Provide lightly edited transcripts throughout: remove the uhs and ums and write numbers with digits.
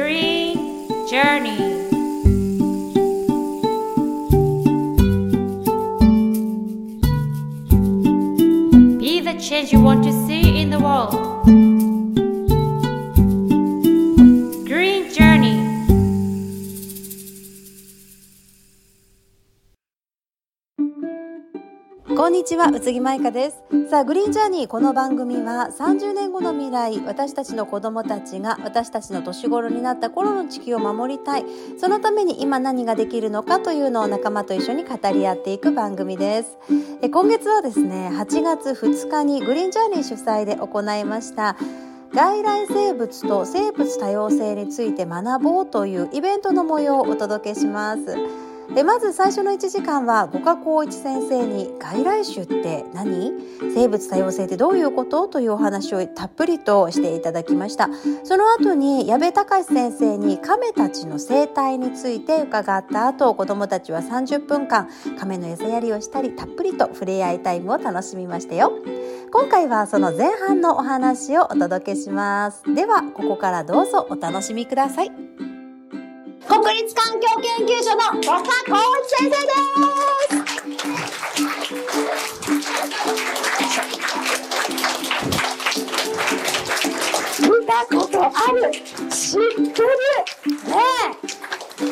Green Journey。Be the change you want to see in the world. Green Journey。こんにちは、宇津木舞香です。さあ、グリーンジャーニー、この番組は30年後の未来、私たちの子どもたちが私たちの年頃になった頃の地球を守りたい、そのために今何ができるのかというのを仲間と一緒に語り合っていく番組です。今月はですね、8月2日にグリーンジャーニー主催で行いました外来生物と生物多様性について学ぼうというイベントの模様をお届けします。まず最初の1時間は五箇公一先生に外来種って何？生物多様性ってどういうこと？というお話をたっぷりとしていただきました。その後に矢部隆先生に亀たちの生態について伺った後、子どもたちは30分間亀の餌やりをしたりたっぷりと触れ合いタイムを楽しみましたよ。今回はその前半のお話をお届けします。ではここからどうぞお楽しみください。国立環境研究所の五箇公一先生です。見たことある、知ってる、ねえ、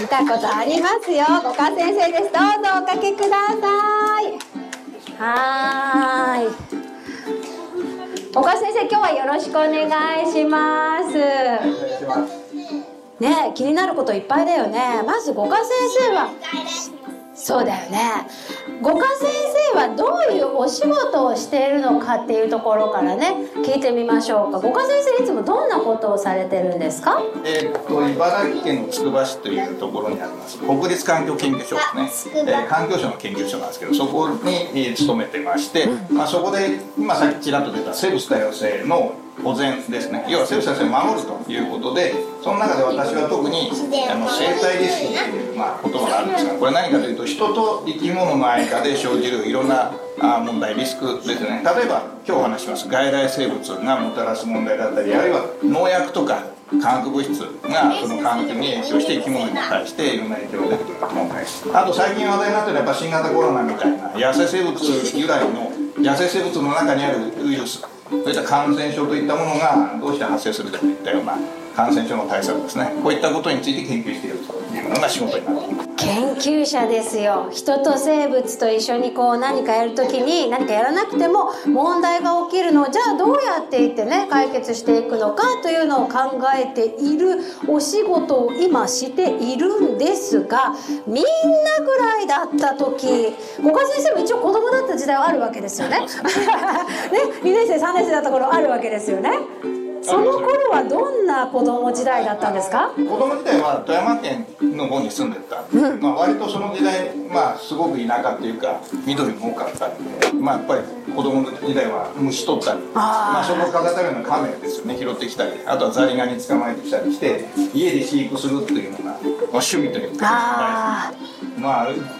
見たことありますよ。五箇先生です。どうぞおかけください。はい、五箇先生、今日はよろしくお願いします。お願いしますね。気になることいっぱいだよね。まず五箇先生は、そうだよね、五箇先生はどういうお仕事をしているのかっていうところからね、聞いてみましょうか。五箇先生、いつもどんなことをされてるんですか？茨城県つくば市というところにあります国立環境研究所ですね。環境省の研究所なんですけど、そこに勤めてまして、そこで今さっきちらっと出た生物多様性の保全ですね。要は生物多様性を守るということで、その中で私は特に生態リスクという、言葉があるんですが、これ何かというと、人と生き物の間で生じるいろんな問題、リスクですね。例えば今日話します外来生物がもたらす問題だったり、あるいは農薬とか化学物質がその環境に影響して生き物に対していろんな影響が出てくる問題です。あと最近話題になっているやっぱ新型コロナみたいな野生生物由来の、野生生物の中にあるウイルス、そういった感染症といったものがどうして発生するかといったような感染症の対策ですね。こういったことについて研究しているというのが仕事になります。研究者ですよ。人と生物と一緒にこう何かやるときに、何かやらなくても問題が起きるのを、じゃあどうやっていってね、解決していくのかというのを考えているお仕事を今しているんですが、みんなぐらいだったとき、五箇先生も一応子供だった時代はあるわけですよね。ね、2年生3年生だった頃あるわけですよね。その頃はどんな子供時代だったんですか？子供時代は富山県の方に住んでたんで、割とその時代、すごく田舎っていうか緑も多かったんで、やっぱり子供の時代は虫取ったり、そのかかたるようなカメですよね、拾ってきたり、あとはザリガニ捕まえてきたりして家で飼育するっていうのが趣味というか、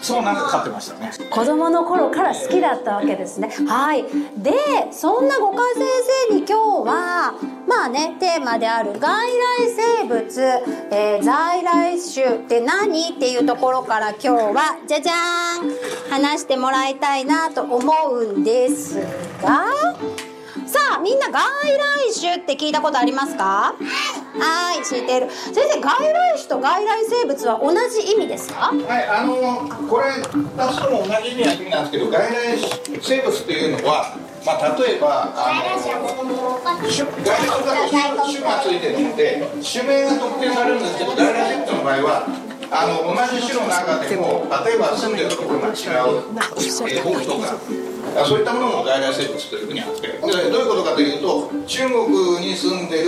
そうなんか飼ってましたね。子供の頃から好きだったわけですね。はい。で、そんな五箇先生に今日はテーマである外来生物、在来種って何っていうところから今日はじゃじゃーん話してもらいたいなと思うんですが、さあみんな外来種って聞いたことありますか？はい、知っている。先生、外来種と外来生物は同じ意味ですか？はい、これ2つとも同じ意味なんですけど、外来生物というのは例えば種がついてるので種名が特定されるんですけど、外来生物の場合は同じ種の中でも、例えば住んでるところが違う僕とかそういったものも外来生物というふうに扱う。どういうことかというと、中国に住んでる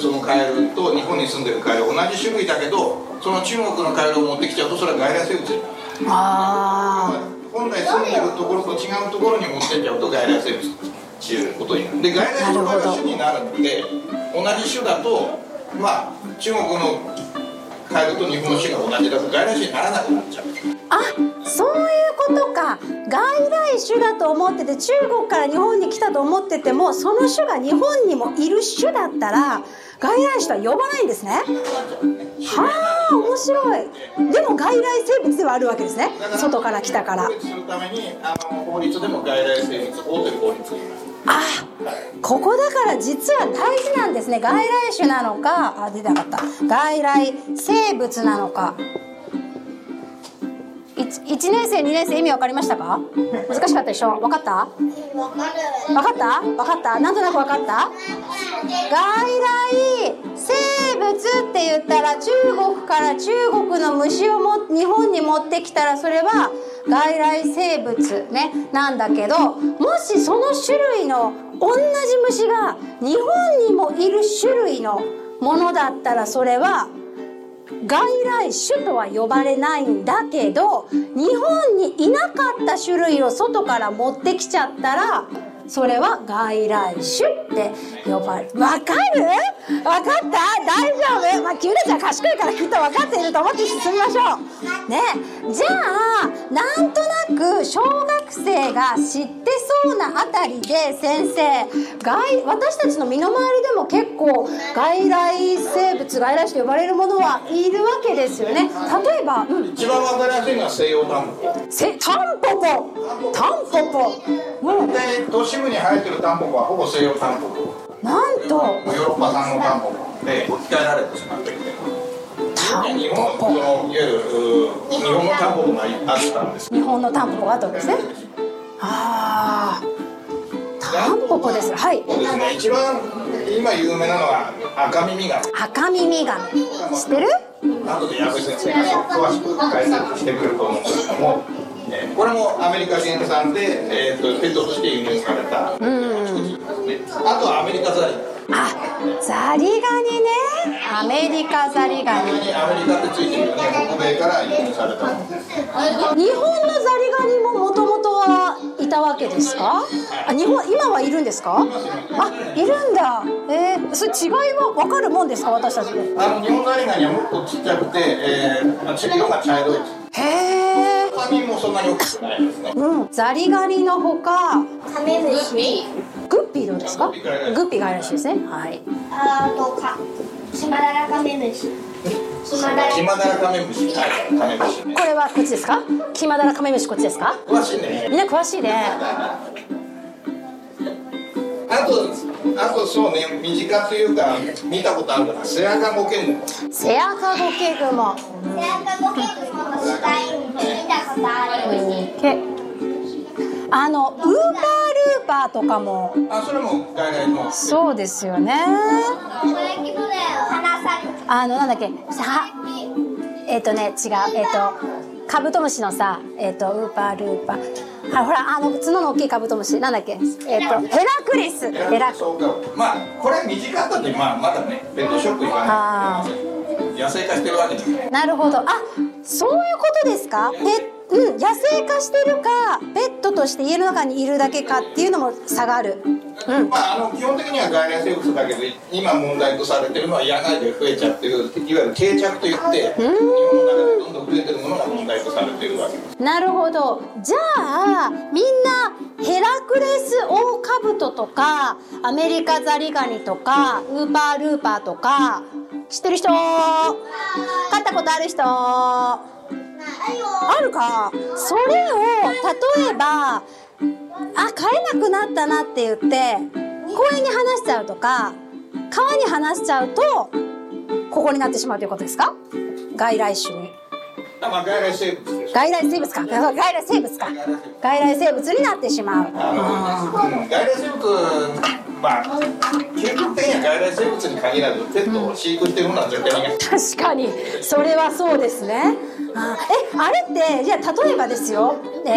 そのカエルと日本に住んでるカエル同じ種類だけど、その中国のカエルを持ってきちゃうとそれは外来生物になる。本来住んでるところと違うところに持ってっちゃうと外来生物ということになる。で、外来種は種になるので、同じ種だと中国のカエルと日本の種が同じだと外来種にならなくなっちゃう。そういうことか。外来種だと思ってて、中国から日本に来たと思ってても、その種が日本にもいる種だったら外来種とは呼ばないんですね。はあ、面白い。でも外来生物ではあるわけですね。外から来たから。区別するために法律でも外来生物法という法律があります。あ、ここだから実は大事なんですね。外来種なのか、あ、出なかった。外来生物なのか。1年生2年生意味分かりましたか？難しかったでしょ。分かった？分かった？分かった？なんとなく分かった？外来生物って言ったら、中国から中国の虫をも日本に持ってきたら、それは外来生物ね、なんだけど、もしその種類の同じ虫が日本にもいる種類のものだったら、それは外来種とは呼ばれないんだけど、日本にいなかった種類を外から持ってきちゃったら、それは外来種って呼ばれる。わかる？わかった？大丈夫？まあ、キュウレちゃん賢いからきっとわかっていると思って進みましょうね。じゃあ、なんとなく小学生が知ってそうなあたりで、先生、私たちの身の回りでも結構外来生物、外来種と呼ばれるものはいるわけですよね。例えば、一番わかりやすいのは西洋タンポポ。タンポポ。都市部に生えてるタンポポはほぼ西洋タンポポ。なんとヨーロッパ産のタンポポで置き換えられてしまっていて、日本のタンポポがあったんです。日本のタンポポがあったんですね。あー、タンポポです。はい。一番今有名なのは赤耳ガメ。赤耳ガメ知ってる？後で矢部先生が詳しく解説してくると思うんですけども、これもアメリカ原産で、ペットとして輸入された。あとはアメリカザリガニ。あ、ザリガニね。アメリカザリガニ。アメリカってついてるよね。北米から輸入されたもの。日本のザリガニももともとはいたわけですか？あ、日本今はいるんですか？あ、いるんだ。それ違いは分かるもんですか、私たち？日本ザリガニはもっとちっちゃくて、色が茶色い。へー。カミもそんなに大きくないですね。ザリガニのほか、カメムシ、グッピーどうですか？グッピーがあるらしいですね。はい。あとか、シマダラカメムシ。シマダラカメムシ。これはこっちですか？シマダラカメムシこっちですか？詳しいね。みんな詳しいね。あとそうね、身近というか見たことあるかな。セアカゴケグモ。ウーパールーパーとかも。あ、それも外来の。そうですよね。なんだっけ、カブトムシのさ、ウーパールーパー。ほら、角の大きいカブトムシ、なんだっけ、ヘラクレス。これ身近だったって、まだね、ペットショップ行かないと野生化してるわけですね。なるほど。あ、そういうことですか。野生化してるか、ペットとして家の中にいるだけかっていうのも差がある。基本的には外来生物だけど、今問題とされてるのは野外で増えちゃってる、いわゆる定着といって、日本の中でどんどん増えてるものが問題とされてるわけです。なるほど。じゃあみんなヘラクレスオオカブトとか、アメリカザリガニとか、ウーパールーパーとか知ってる人？飼ったことある人？あるか。それを例えば、あ、飼えなくなったなって言って公園に放しちゃうとか、川に放しちゃうとここになってしまうということですか？外来種に。外来生物になってしまう。外来生物。究極的には外来生物に限らず、ペットを飼育してるものは絶対に。確かに、それはそうですね。あれって、じゃあ例えばですよ、こ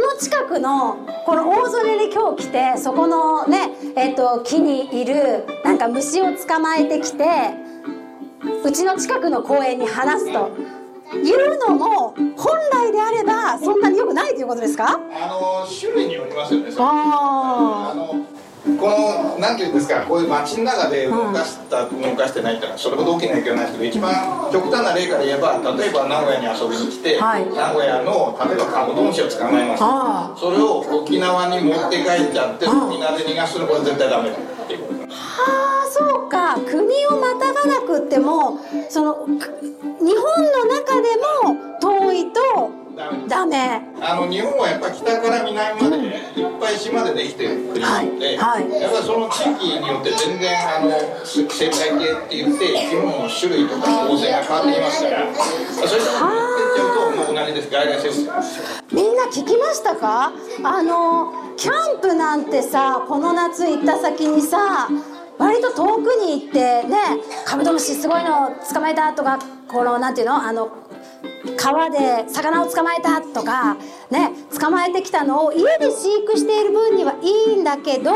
の近くのこの大曽根に今日来て、そこのね、木にいるなんか虫を捕まえてきて、うちの近くの公園に放すというのも、本来であればそんなに良くないということですか？種類によりますよね。このなんていうんですか、こういう街の中で動かした、動かしてないっていうのはそれほど大きな影響ないですけど、一番極端な例から言えば、例えば名古屋に遊びに来て、名古屋の例えばカブトムシを捕まえました。それを沖縄に持って帰っちゃって、沖縄で逃がすの、これ絶対ダメだっていうことです。はあ、てもその日本の中でも遠いとダメ。日本はやっぱ北から南までいっぱい島でできてる国なので、やっぱその地域によって全然生態系って言って生き物の種類とか構成が変わっていますから、そういうところに行っちゃうと同じです。外来生物みんな聞きましたか？キャンプなんてさ、この夏行った先にさ割と遠くに行ってね、カブトムシすごいの捕まえたとか、このなんていうの川で魚を捕まえたとかね、捕まえてきたのを家で飼育している分にはいいんだけど、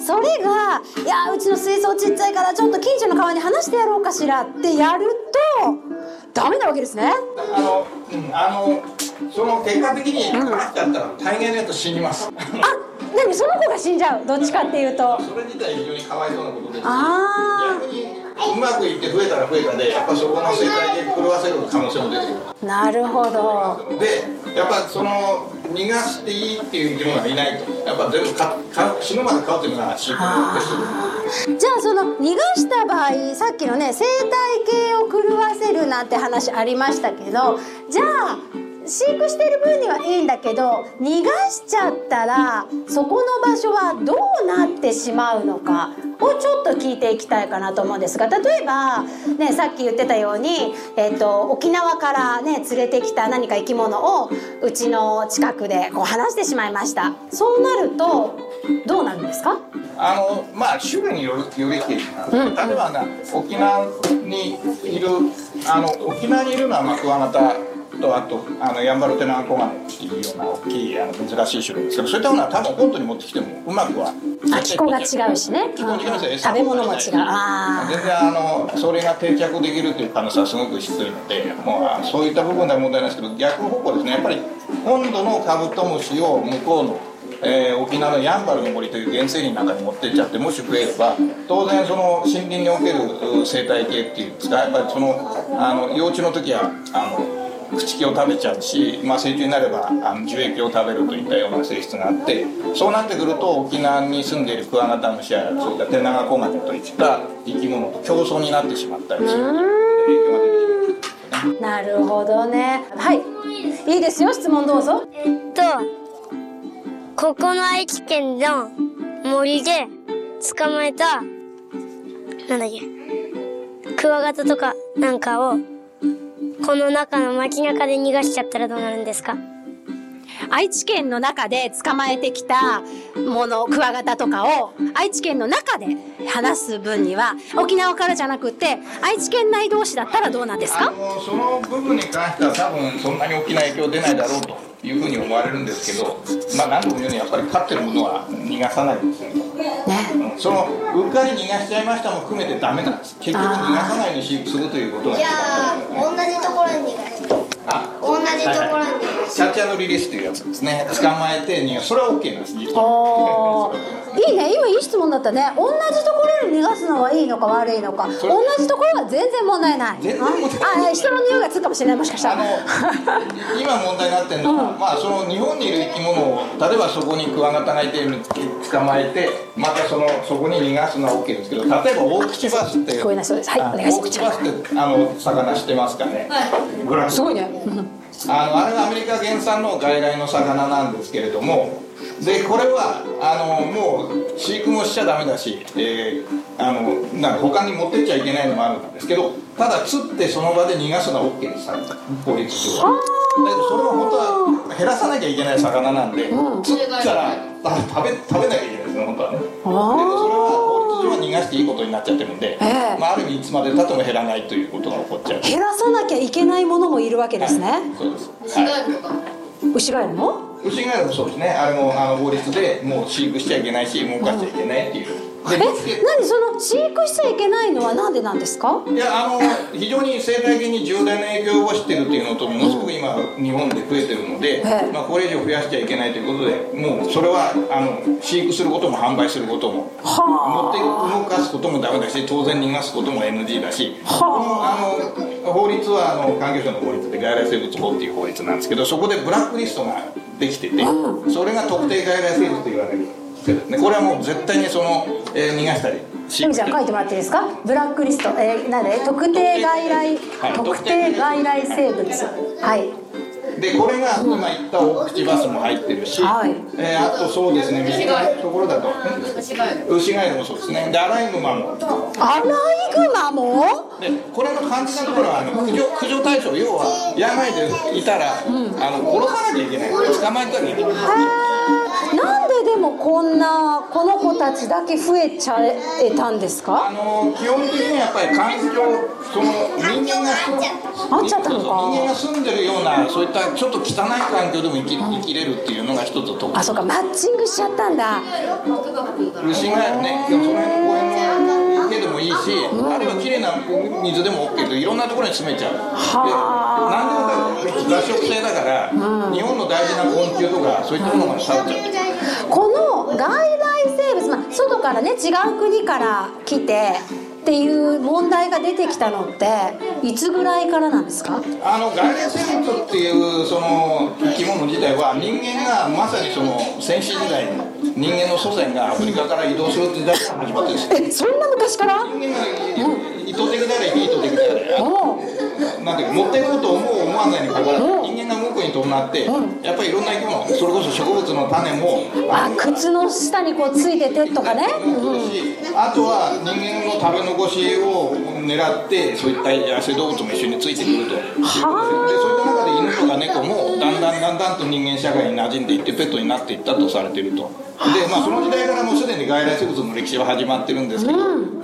それがいやうちの水槽ちっちゃいからちょっと近所の川に放してやろうかしらってやるとダメなわけですね。その結果的にだったら大変だと死にます。何その子が死んじゃう、どっちかっていうと。それ自体非常にかわいそうなことです。逆にうまくいって増えたら増えたで、やっぱそこの生態系狂わせる可能性も出てくる。なるほど。で、やっぱその逃がしていいっていう生き物がいないと、やっぱ全部死ぬまで飼うというのが飼育ですよ。じゃあその逃がした場合、さっきのね生態系を狂わせるなんて話ありましたけど、じゃあ飼育している分にはいいんだけど逃がしちゃったらそこの場所はどうなってしまうのかをちょっと聞いていきたいかなと思うんですが、例えば、ね、さっき言ってたように、沖縄から、ね、連れてきた何か生き物をうちの近くでこう放してしまいました。そうなるとどうなるんですか？種類によりけりなんですけど、例えばな沖縄にいるのはクワガタと、あとヤンバルテナアコガネっていうような大きい珍しい種類ですけど、そういったものは多分本土に持ってきてもうまくは気候が違うしね、食べ物も違う、全然それが定着できるという可能性はすごく低いので、もうそういった部分では問題ないですけど、逆方向ですね。やっぱり本土のカブトムシを向こうの沖縄のやんばるの森という原生林の中に持っていっちゃって、もし増えれば当然その森林における生態系っていうんですか、やっぱりその幼虫の時は朽木を食べちゃうし、成虫になれば樹液を食べるといったような性質があって、そうなってくると沖縄に住んでいるクワガタムシやそういったテナガコガネといった生き物と競争になってしまったりするという影響が出てきますね。なるほどね。はい、いいですよ、質問どうぞ。ここの愛知県の森で捕まえたクワガタとかなんかをこの中の街中で逃がしちゃったらどうなるんですか？愛知県の中で捕まえてきたもの、クワガタとかを愛知県の中で放す分には沖縄からじゃなくて愛知県内同士だったらどうなんですか？その部分に関しては多分そんなに大きな影響出ないだろうというふうに思われるんですけど、何度も言うようにやっぱり飼ってるものは逃がさないですよね。そのうっかり逃がしちゃいましたも含めてダメなんです。結局逃がさないように飼育するということが、いや同じところに逃がすと、同じところに逃がす、シャチャのリリースというやつですね。捕まえて逃がす、それは OK なんです。いいね、今いい質問だったね。同じところに逃がすのはいいのか悪いのか、同じところは全然問題ない。人の匂いがつくかもしれない、もしかしたら。今問題になってるのは、その日本にいる生き物を例えばそこにクワガタがいて捕まえてまたそこに逃がすのは OK ですけど、例えばオオクチバスってオオクチバスって魚してますかね？すごいね。あれはアメリカ原産の外来の魚なんですけれども、でこれはもう飼育もしちゃダメだし、他に持ってっちゃいけないのもあるんですけど、ただ釣ってその場で逃がすのは OK です。法律上は。だけどそれは本当は減らさなきゃいけない魚なんで、釣ったら食べなきゃいけないですね、本当はね。でそれは法律上は逃がしていいことになっちゃってるんで、ある意味いつまでたっても減らないということが起こっちゃう。減らさなきゃいけないものもいるわけですね。そうです。牛ガエルも？牛ガエルもそうですね。あれも法律でもう飼育しちゃいけないし、動かしちゃいけないっていう。何その飼育しちゃいけないのはなんでなんですか？いや非常に生態系に重大な影響をしているというのと、ものすごく今日本で増えてるので、これ以上増やしちゃいけないということで、もうそれは飼育することも販売することも持って動かすこともダメだし、当然逃がすことも NG だし、法律は環境省の法律で外来生物法っていう法律なんですけど、そこでブラックリストができてて、それが特定外来生物と言われる。これはもう絶対に逃がしたり由美ちゃん書いてもらっていいですか。ブラックリスト、なんで特定外来、特定外来生物、はい。でこれが今言ったオオクチバスも入ってるし、あとそうですね、身近なところだと牛ガエルもそうですね。でアライグマも。アライグマも？でこれの肝心なところは駆除対象、要は野外でいたら殺さなきゃいけない、捕まえたり。なんででもこの子たちだけ増えちゃえたんですか？基本的にやっぱり環境、人間が住んでるようなそういったちょっと汚い環境でも生きれるっていうのが一つと。あ、そうか、マッチングしちゃったんだ。虫がね、でもその辺の公園の池でもいいし、あるいはきれいな水でも OK と、いろんなところに住めちゃう。はあ。で、なんでもだけど雑食性だから、日本の大事な昆虫とかそういったものが去っちゃう。この外来生物、外からね、違う国から来てっていう問題が出てきたのっていつぐらいからなんですか？外来生物っていうその生き物自体は、人間がまさにその先進時代の人間の祖先がアフリカから移動する時代から始まってるんです。え、そんな昔から？人間が意図的だれ意図的だれ。なんて持っていこうと思わないにかかわらず、人間が動くに伴って、やっぱりいろんな生き物、それこそ植物の種も、靴の下にこうついててとかね。あとは人間の食べ残しを狙って、そういった野生動物も一緒についてくると。で、そういった中で犬とか猫もだんだんと人間社会に馴染んでいってペットになっていったとされていると。で、その時代からもうすでに外来生物の歴史は始まってるんですけど、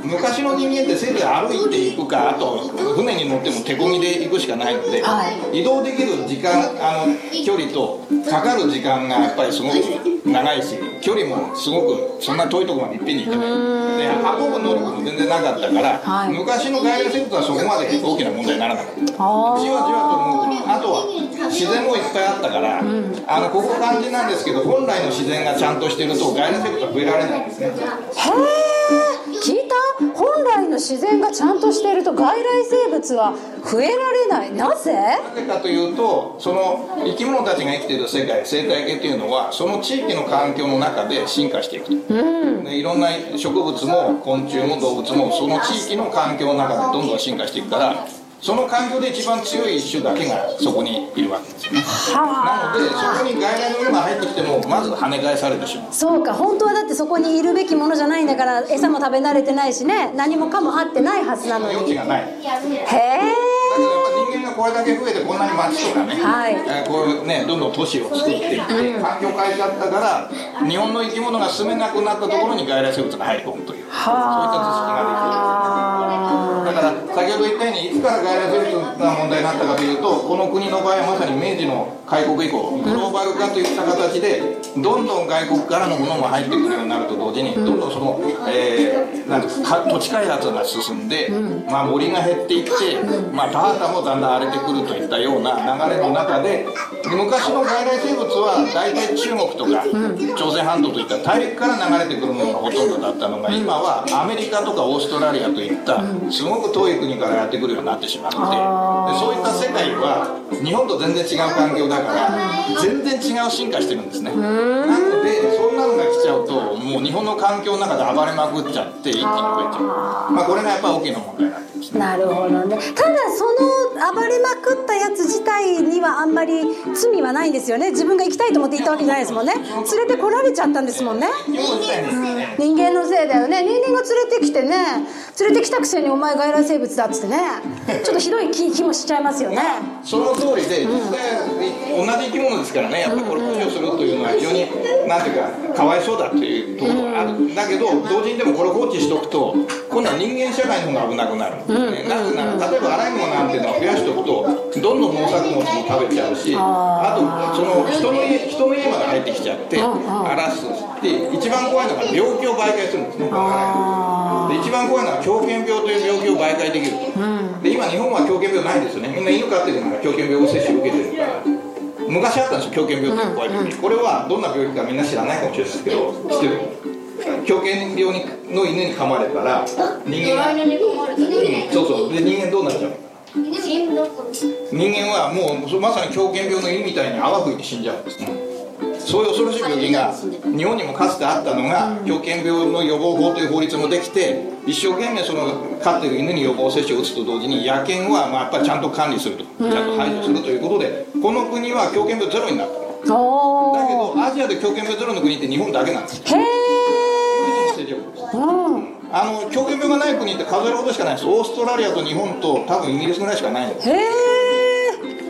昔の人間ってせいぜい歩いていくか、あと船に乗っても手漕ぎで行くしかないので、移動できる時間、距離とかかる時間がやっぱりすごく長いし、距離もすごくそんな遠いところまでいっぺんに行けないで、運ぶ能力も全然なかったから、昔の外来生物はそこまで大きな問題にならなかった。じわじわと動く。あとは自然もいっぱいあったから、ここ感じなんですけど、本来の自然がちゃんとしてると外来生物は増えられないんですね。へー、聞いた？本来の自然がちゃんとしていると外来生物は増えられない。なぜ？なぜかというと、その生き物たちが生きている世界、生態系というのはその地域の環境の中で進化していくと、でいろんな植物も昆虫も動物もその地域の環境の中でどんどん進化していくから、その環境で一番強い種だけがそこにいるわけですよね。なのでそこに外来のものが入ってきてもまず跳ね返されてしまう。そうか、本当はだってそこにいるべきものじゃないんだから、餌も食べ慣れてないしね、何もかもあってないはずなのに。余地がない。へえ。だから人間がこれだけ増えて、こんなに街とかね、こういうね、どんどん都市を作っていって環境を変えちゃったから、日本の生き物が住めなくなったところに外来生物が入り込むという、そういった図式ができる。だから先ほど言ったように、いつから外来生物が問題になったかというと、この国の場合はまさに明治の開国以降、グローバル化といった形でどんどん外国からのものも入ってくるようになると同時に、どんどんその、土地開発が進んで、森が減っていって、田畑もだんだん荒れてくるといったような流れの中で、昔の外来生物は大体中国とか朝鮮半島といった大陸から流れてくるものがほとんどだったのが、今はアメリカとかオーストラリアといったすごく遠い国からやってくるようになってしまって、そういった世界は日本と全然違う環境だから全然違う進化してるんですね。なのでそんなのが来ちゃうと、もう日本の環境の中で暴れまくっちゃって一気に増えちゃう。これがやっぱり大きな問題なんですね。なるほどね。ただその暴れまくったやつ自体にはあんまり罪はないんですよね。自分が行きたいと思って行ったわけじゃないですもんね。連れてこられちゃったんですもんね。人間のせいだよね。人間が連れてきてね、連れてきたくせにお前外来生物だっつってね、ちょっとひどい気もしちゃいますよね。その通りで、実際同じ生き物ですからね、やっぱりこれ駆除するというのは非常になんていうかかわいそうだというところがあるんだけど、同時にでもこれ放置しておくと今度は人間社会の方が危なくなるんですね。なぜなら例えばアライグマなんていうのを増やしておくとどんどん農作物も食べちゃうし、あとその人の家まで入ってきちゃって荒らすって、一番怖いのが病気を媒介するんですね。一番怖いのは狂犬病という病気を媒介できると、で今日本は狂犬病ないですよね。みんな犬飼ってるから狂犬病を接種受けてるから。昔あったんですよ、狂犬病という怖い病気。これはどんな病気かみんな知らないかもしれないですけど、知ってる？狂犬病の犬に噛まれたら人間がそうで、人間どうなっちゃうのかな。人間はもうまさに狂犬病の犬みたいに泡吹いて死んじゃうんですね。そういう恐ろしい病気が日本にもかつてあったのが、狂犬病の予防法という法律もできて、一生懸命その飼っている犬に予防接種を打つと同時に野犬はまあやっぱりちゃんと管理すると、ちゃんと排除するということで、この国は狂犬病ゼロになった。だけどアジアで狂犬病ゼロの国って日本だけなんです。へー。狂犬病がない国って数えるほどしかないです。オーストラリアと日本と多分イギリスぐらいしかないんです。へー。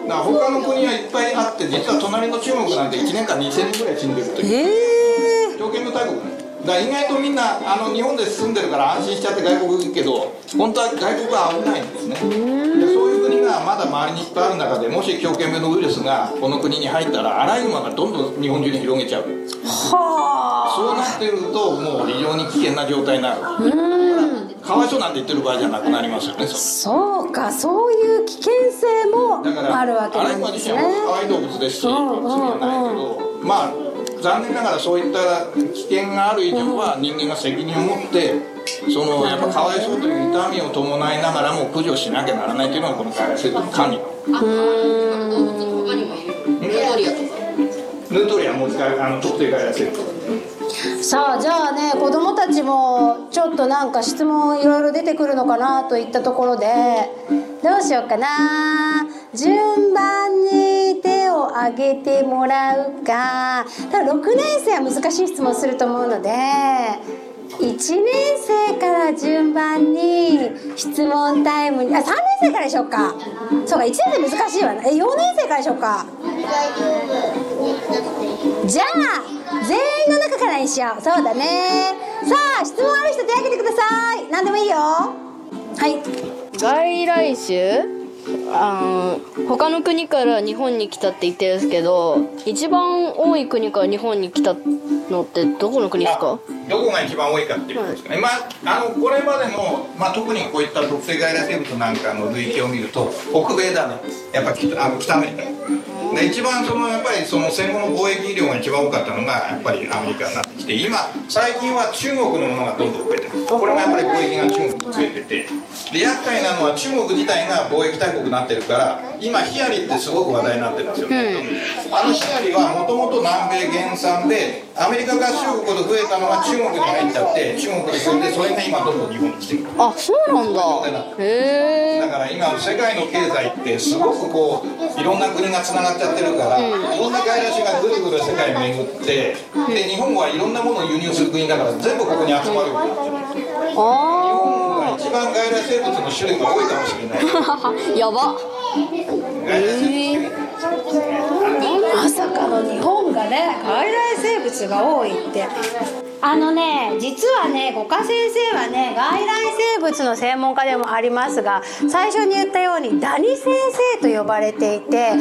だから他の国はいっぱいあって、実は隣の中国なんて1年間2000人ぐらい死んでるという。へー。狂犬病大国ね。だから意外とみんな日本で住んでるから安心しちゃって外国行くけど、本当は外国は危ないんですね。でそういう国がまだ周りにいっぱいある中で、もし狂犬病のウイルスがこの国に入ったらアライグマがどんどん日本中に広げちゃう。はあ。そうなってるともう非常に危険な状態になる。かわいそうなんて言ってる場合じゃなくなりますよね。そうか、そういう危険性もあるわけなんですね。だからアライグマ自身は可愛い動物ですし、罪はないけど、まあ残念ながらそういった危険がある以上は人間が責任を持ってそのやっぱかわいそうという痛みを伴いながらも駆除しなきゃならないというのがこの管理。ヌートリアもう一回特定外来生徒。さあじゃあね、子どもたちもちょっとなんか質問いろいろ出てくるのかなといったところで、どうしようかな、順番に手を挙げてもらうか。ただ6年生は難しい質問すると思うので、1年生から順番に質問タイムに、3年生からでしょうか。そうか、1年生難しいわね。4年生からでしょうか。じゃあ全員の中からにしよう。そうだね。さあ質問ある人手挙げてください。何でもいいよ。はい、外来種、他の国から日本に来たって言ってるんですけど、一番多い国から日本に来たのってどこの国ですか？どこが一番多いかっていうことですかね。これまでの、特にこういった特定外来生物なんかの類型を見ると北米だね、やっぱり北アメリカで一番やっぱり戦後の貿易量が一番多かったのがやっぱりアメリカになってきて、今最近は中国のものがどんどん増えてる。これもやっぱり貿易が中国に増えてて、で厄介なのは中国自体が貿易大国になってるから、今ヒアリってすごく話題になってるんですよね。ヒアリはもともと南米原産で、アメリカが中国ほど増えたのが中国に入っちゃって、中国に住んで、それが今どんどん日本に来てる。あ、そうなんだ。へえ。だから今世界の経済ってすごくいろんな国がつながってやってるから、いろんな外来種がぐるぐる世界巡って、で日本はいろんなものを輸入する国だから全部ここに集まるようになっちゃう。日本が一番外来生物の種類が多いかもしれない。やば。まさかの日本がね、外来生物が多いって。実はね、五箇先生はね、外来生物の専門家でもありますが、最初に言ったようにダニ先生と呼ばれていて、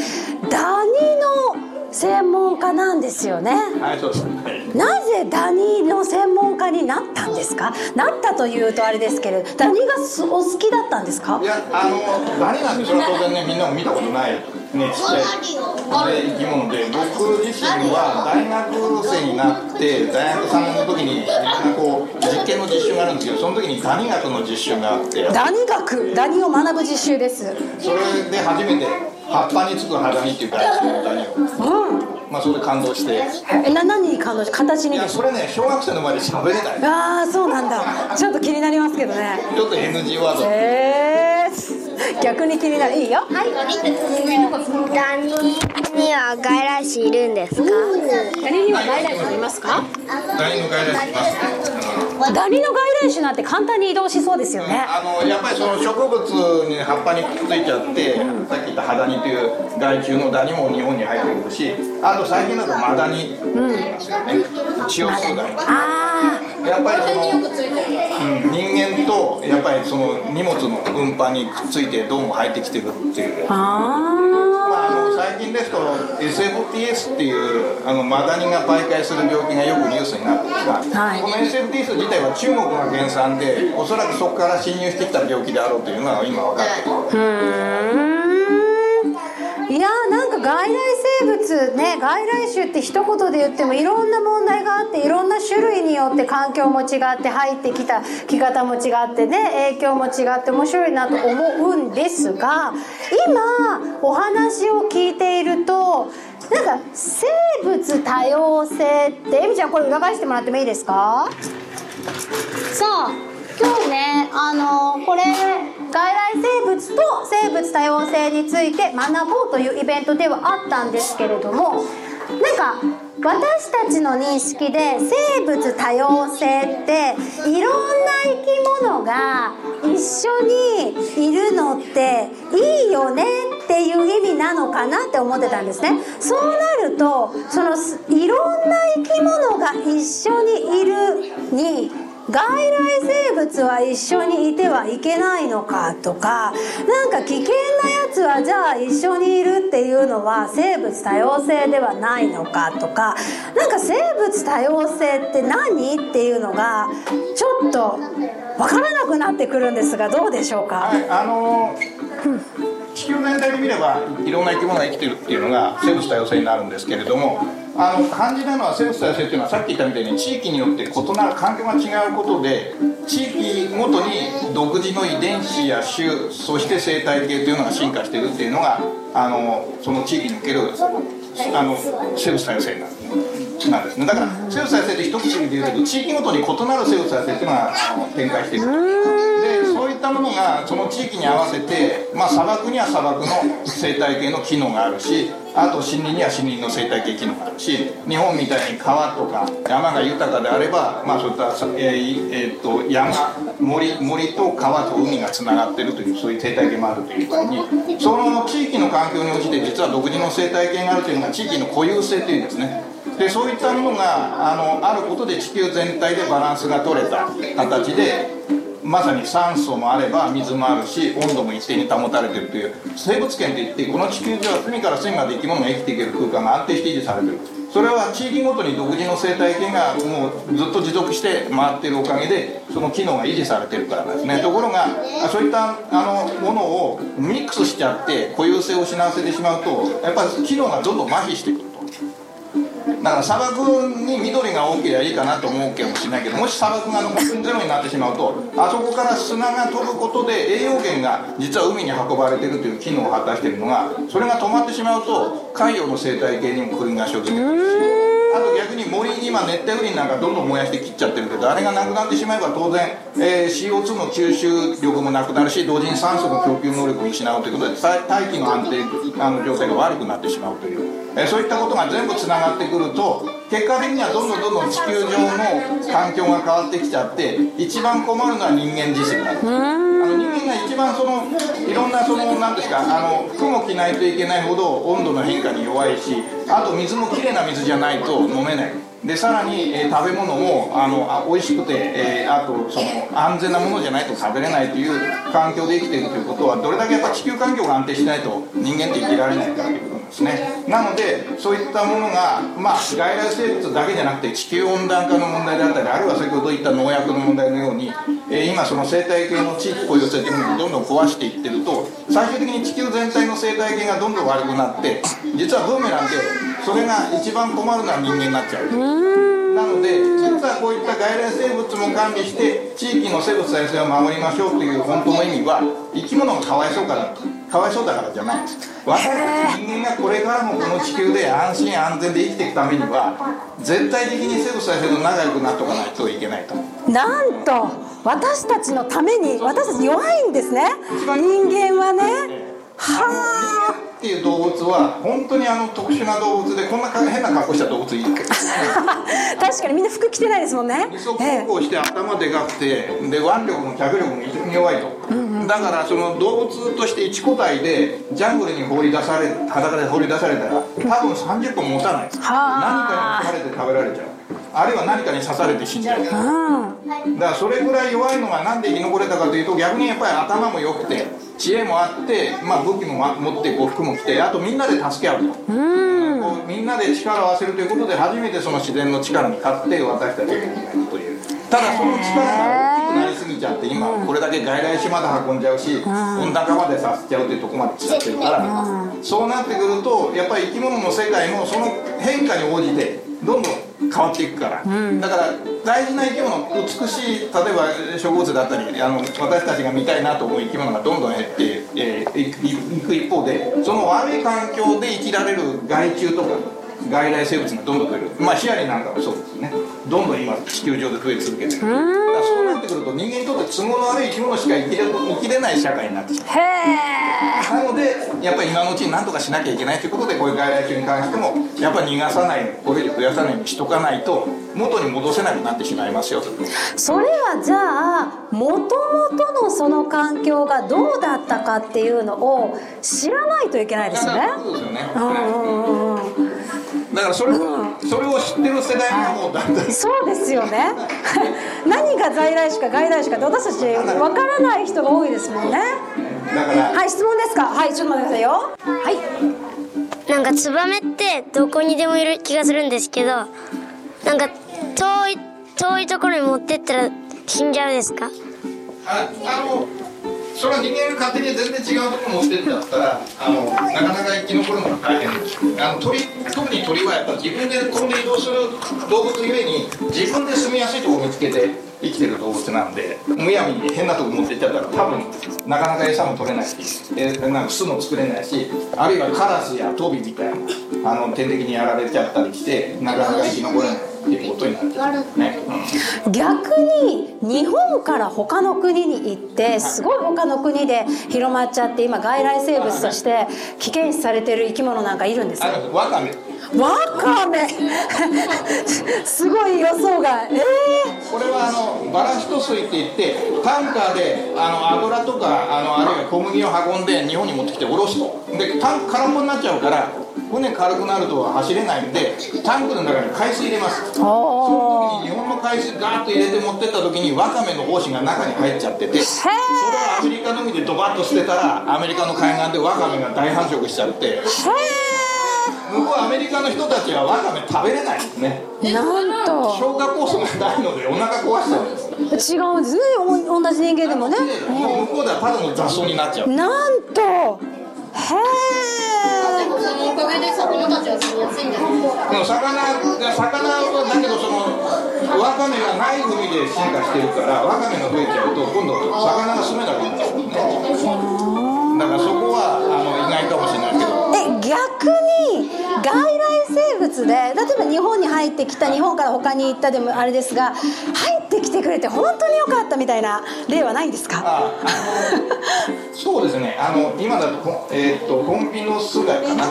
ダニの専門家なんですよね。はい、そうです。なぜダニの専門家になったんですか？なったというとあれですけれど、ダニがお好きだったんですか？いや、ダニなんてそれは当然ね、みんなも見たことない。ね、ちっちゃい生き物で、僕自身は大学生になって大学3年の時に実験の実習があるんですけど、その時にダニ学の実習があって、ダニ学、ダニを学ぶ実習です。それで初めて葉っぱにつくハダニっていう外来種のダニを、それで感動して。何に感動して、形に？いや、それね、小学生の前で喋れない。ああ、そうなんだ。ちょっと気になりますけどね。ちょっと NG ワード。逆に気になる。いいよ。はい。ダニには外来種いるんですか？ダニには外来種いますか？ダニの外来種います。ダニの外来種なんて簡単に移動しそうですよね。やっぱりその植物に葉っぱにくっついちゃって、さっき言ったハダニという害虫のダニも日本に入ってくるし、あと最近だとマダニいますよね。血を吸うダニ。やっぱり人間とやっぱりその荷物の運搬にくっついてどうも入ってきてるっていう。最近ですと SFTS っていうマダニが媒介する病気がよくニュースになってるんですが、この SFTS 自体は中国が原産で、おそらくそこから侵入してきた病気であろうというのが今分かっています。いやー、なんか外来生物ね、外来種って一言で言ってもいろんな問題があって、いろんな種類によって環境も違って入ってきた着方も違ってね、影響も違って面白いなと思うんですが、今お話を聞いているとなんか生物多様性って、えみちゃんこれ裏返してもらってもいいですか。さあ今日ねこれ外来生物と生物多様性について学ぼうというイベントではあったんですけれども、なんか私たちの認識で生物多様性っていろんな生き物が一緒にいるのっていいよねっていう意味なのかなって思ってたんですね。そうなるとそのいろんな生き物が一緒にいるに外来生物は一緒にいてはいけないのかとか、なんか危険なやつはじゃあ一緒にいるっていうのは生物多様性ではないのかとか、なんか生物多様性って何っていうのがちょっと分からなくなってくるんですが、どうでしょうか。はい、地球全体で見ればいろんな生き物が生きてるっていうのが生物多様性になるんですけれども、肝心なのは生物多様性っていうのはさっき言ったみたいに地域によって異なる環境が違うことで、地域ごとに独自の遺伝子や種、そして生態系というのが進化しているっていうのがその地域における生物多様性になるなんですね。だから生物多様性って一口に言うけど地域ごとに異なる生物多様性っていうのが展開している。そういったものがその地域に合わせて、砂漠には砂漠の生態系の機能があるし、あと森林には森林の生態系機能があるし、日本みたいに川とか山が豊かであれば、そういった山、森と川と海がつながっているという、そういう生態系もあるというふうに、その地域の環境に応じて実は独自の生態系があるというのが地域の固有性というんですね。でそういったものがあることで地球全体でバランスが取れた形で、まさに酸素もあれば水もあるし温度も一定に保たれているという、生物圏といってこの地球上は隅から隅まで生き物が生きていける空間が安定して維持されている。それは地域ごとに独自の生態系がもうずっと持続して回っているおかげでその機能が維持されているからですね。ところがそういったものをミックスしちゃって固有性を失わせてしまうと、やっぱり機能がどんどん麻痺してくると。だから砂漠に緑が多ければいいかなと思うかもしれないけど、もし砂漠がゼロになってしまうと、あそこから砂が飛ぶことで栄養源が実は海に運ばれているという機能を果たしているのが、それが止まってしまうと海洋の生態系にも繰り返しをつけてるし、あと逆に森に今熱帯雨林なんかどんどん燃やして切っちゃってるけど、あれがなくなってしまえば当然、CO2 の吸収力もなくなるし、同時に酸素の供給能力も失うということで大気の安定状態が悪くなってしまうという、そういったことが全部つながってくると、結果的にはどんどん地球上の環境が変わってきちゃって、一番困るのは人間自身なんです。人間が一番いろんな何ですか、服も着ないといけないほど温度の変化に弱いし、あと水もきれいな水じゃないと飲めない。でさらに、食べ物も美味しくて、あと安全なものじゃないと食べれないという環境で生きているということは、どれだけやっぱ地球環境が安定しないと人間って生きられないかということなんですね。なのでそういったものが、外来生物だけじゃなくて地球温暖化の問題であったり、あるいは先ほど言った農薬の問題のように、今その生態系の地域固有性というものをどんどん壊していってると、最終的に地球全体の生態系がどんどん悪くなって、実はブーメランでそれが一番困るのは人間になっちゃう。なので実はこういった外来生物も管理して地域の生物多様性を守りましょうという本当の意味は、生き物がかわいそうだからじゃないんです。私たち人間がこれからもこの地球で安心安全で生きていくためには、絶対的に生物多様性と仲良くなっておかないといけないと。なんと私たちのために、私たち弱いんですね、人間はね。はぁっていう動物は本当に特殊な動物で、こんな変な格好した動物いる確かにみんな服着てないですもんね。二足歩行して頭でかくて、で腕力も脚力も非常に弱いと、だから動物として一個体でジャングルに裸で放り出されたら多分30分持たないです。何かに刺されて食べられちゃう、あるいは何かに刺されて死んじゃう。だからそれぐらい弱いのがなんで生き残れたかというと、逆にやっぱり頭も良くて知恵もあって、武器も持って服も着て、あとみんなで助け合うと、みんなで力を合わせるということで初めてその自然の力に勝って私たちが生きていくという。ただその力が大きくなりすぎちゃって、今これだけ外来種まで運んじゃうし、温暖化までさせちゃうというとこまで来ちゃってるから、そうなってくるとやっぱり生き物の世界もその変化に応じてどんどん変わっていくから、うん、だから大事な生き物、美しい例えば植物だったり私たちが見たいなと思う生き物がどんどん減っていく一方で、その悪い環境で生きられる害虫とか外来生物がどんどん増える、まあヒアリなんかもそうですね、どんどん今地球上で増え続けてる。だからそうなってくると人間にとって都合の悪い生き物しか生きれない社会になってしまう。へー。なのでやっぱり今のうちに何とかしなきゃいけないということで、こういう外来種に関してもやっぱり逃がさない、これ以上増やさないようにしとかないと元に戻せなくなってしまいますよと。それはじゃあもともとのその環境がどうだったかっていうのを知らないといけないですよね。そうですよね。だからそれを知ってる世代がもうだんだん、そうですよね何が在来種か外来種かって私たち分からない人が多いですもんね。だからはい、質問ですか。はい、ちょっと待ってくださいよ。はい、なんかツバメってどこにでもいる気がするんですけど、なんか遠いところに持ってったら死んじゃうですか。それは人間が勝手に全然違うところ持ってるんだったらなかなか生き残るのが大変です。特に鳥はやっぱ自分で飛んで移動する動物ゆえに自分で住みやすいところを見つけて生きてる動物なんで、むやみに変なとこ持っていっちゃったら多分なかなか餌も取れないし、なんか巣も作れないし、あるいはカラスやトビみたいな天敵にやられちゃったりしてなかなか生き残れないっていうことになってますね。逆に日本から他の国に行ってすごい他の国で広まっちゃって、今外来生物として危険視されてる生き物なんかいるんですか。ワカメ。ワカメすごい予想が、これはバラスト水っていってタンカーで油とかあるいは小麦を運んで日本に持ってきておろすと、で空っぽになっちゃうから船軽くなると走れないんでタンクの中に海水入れます。その時に日本の海水ガーッと入れて持ってった時にワカメの胞子が中に入っちゃってて、それをアメリカの海でドバッと捨てたらアメリカの海岸でワカメが大繁殖しちゃって、向こうアメリカの人たちはワカメ食べれないんですね。なんと消化酵素がないのでお腹壊しちゃうんです。違うんですね、同じ人間でもね。もう向こうではただの雑草になっちゃう。なんと、へえ。おかげで魚たちは住みやすいんだ。魚はだけどワカメがない海で進化してるからワカメが増えちゃうと今度魚が住めなくなっちゃうね。だからそこは意外かもしれないけど。逆に外来生物で例えば日本に入ってきた、日本から他に行ったでもあれですが、入ってきてくれて本当に良かったみたいな例はないんですか。そうですね、今だと、コンピノス貝かな、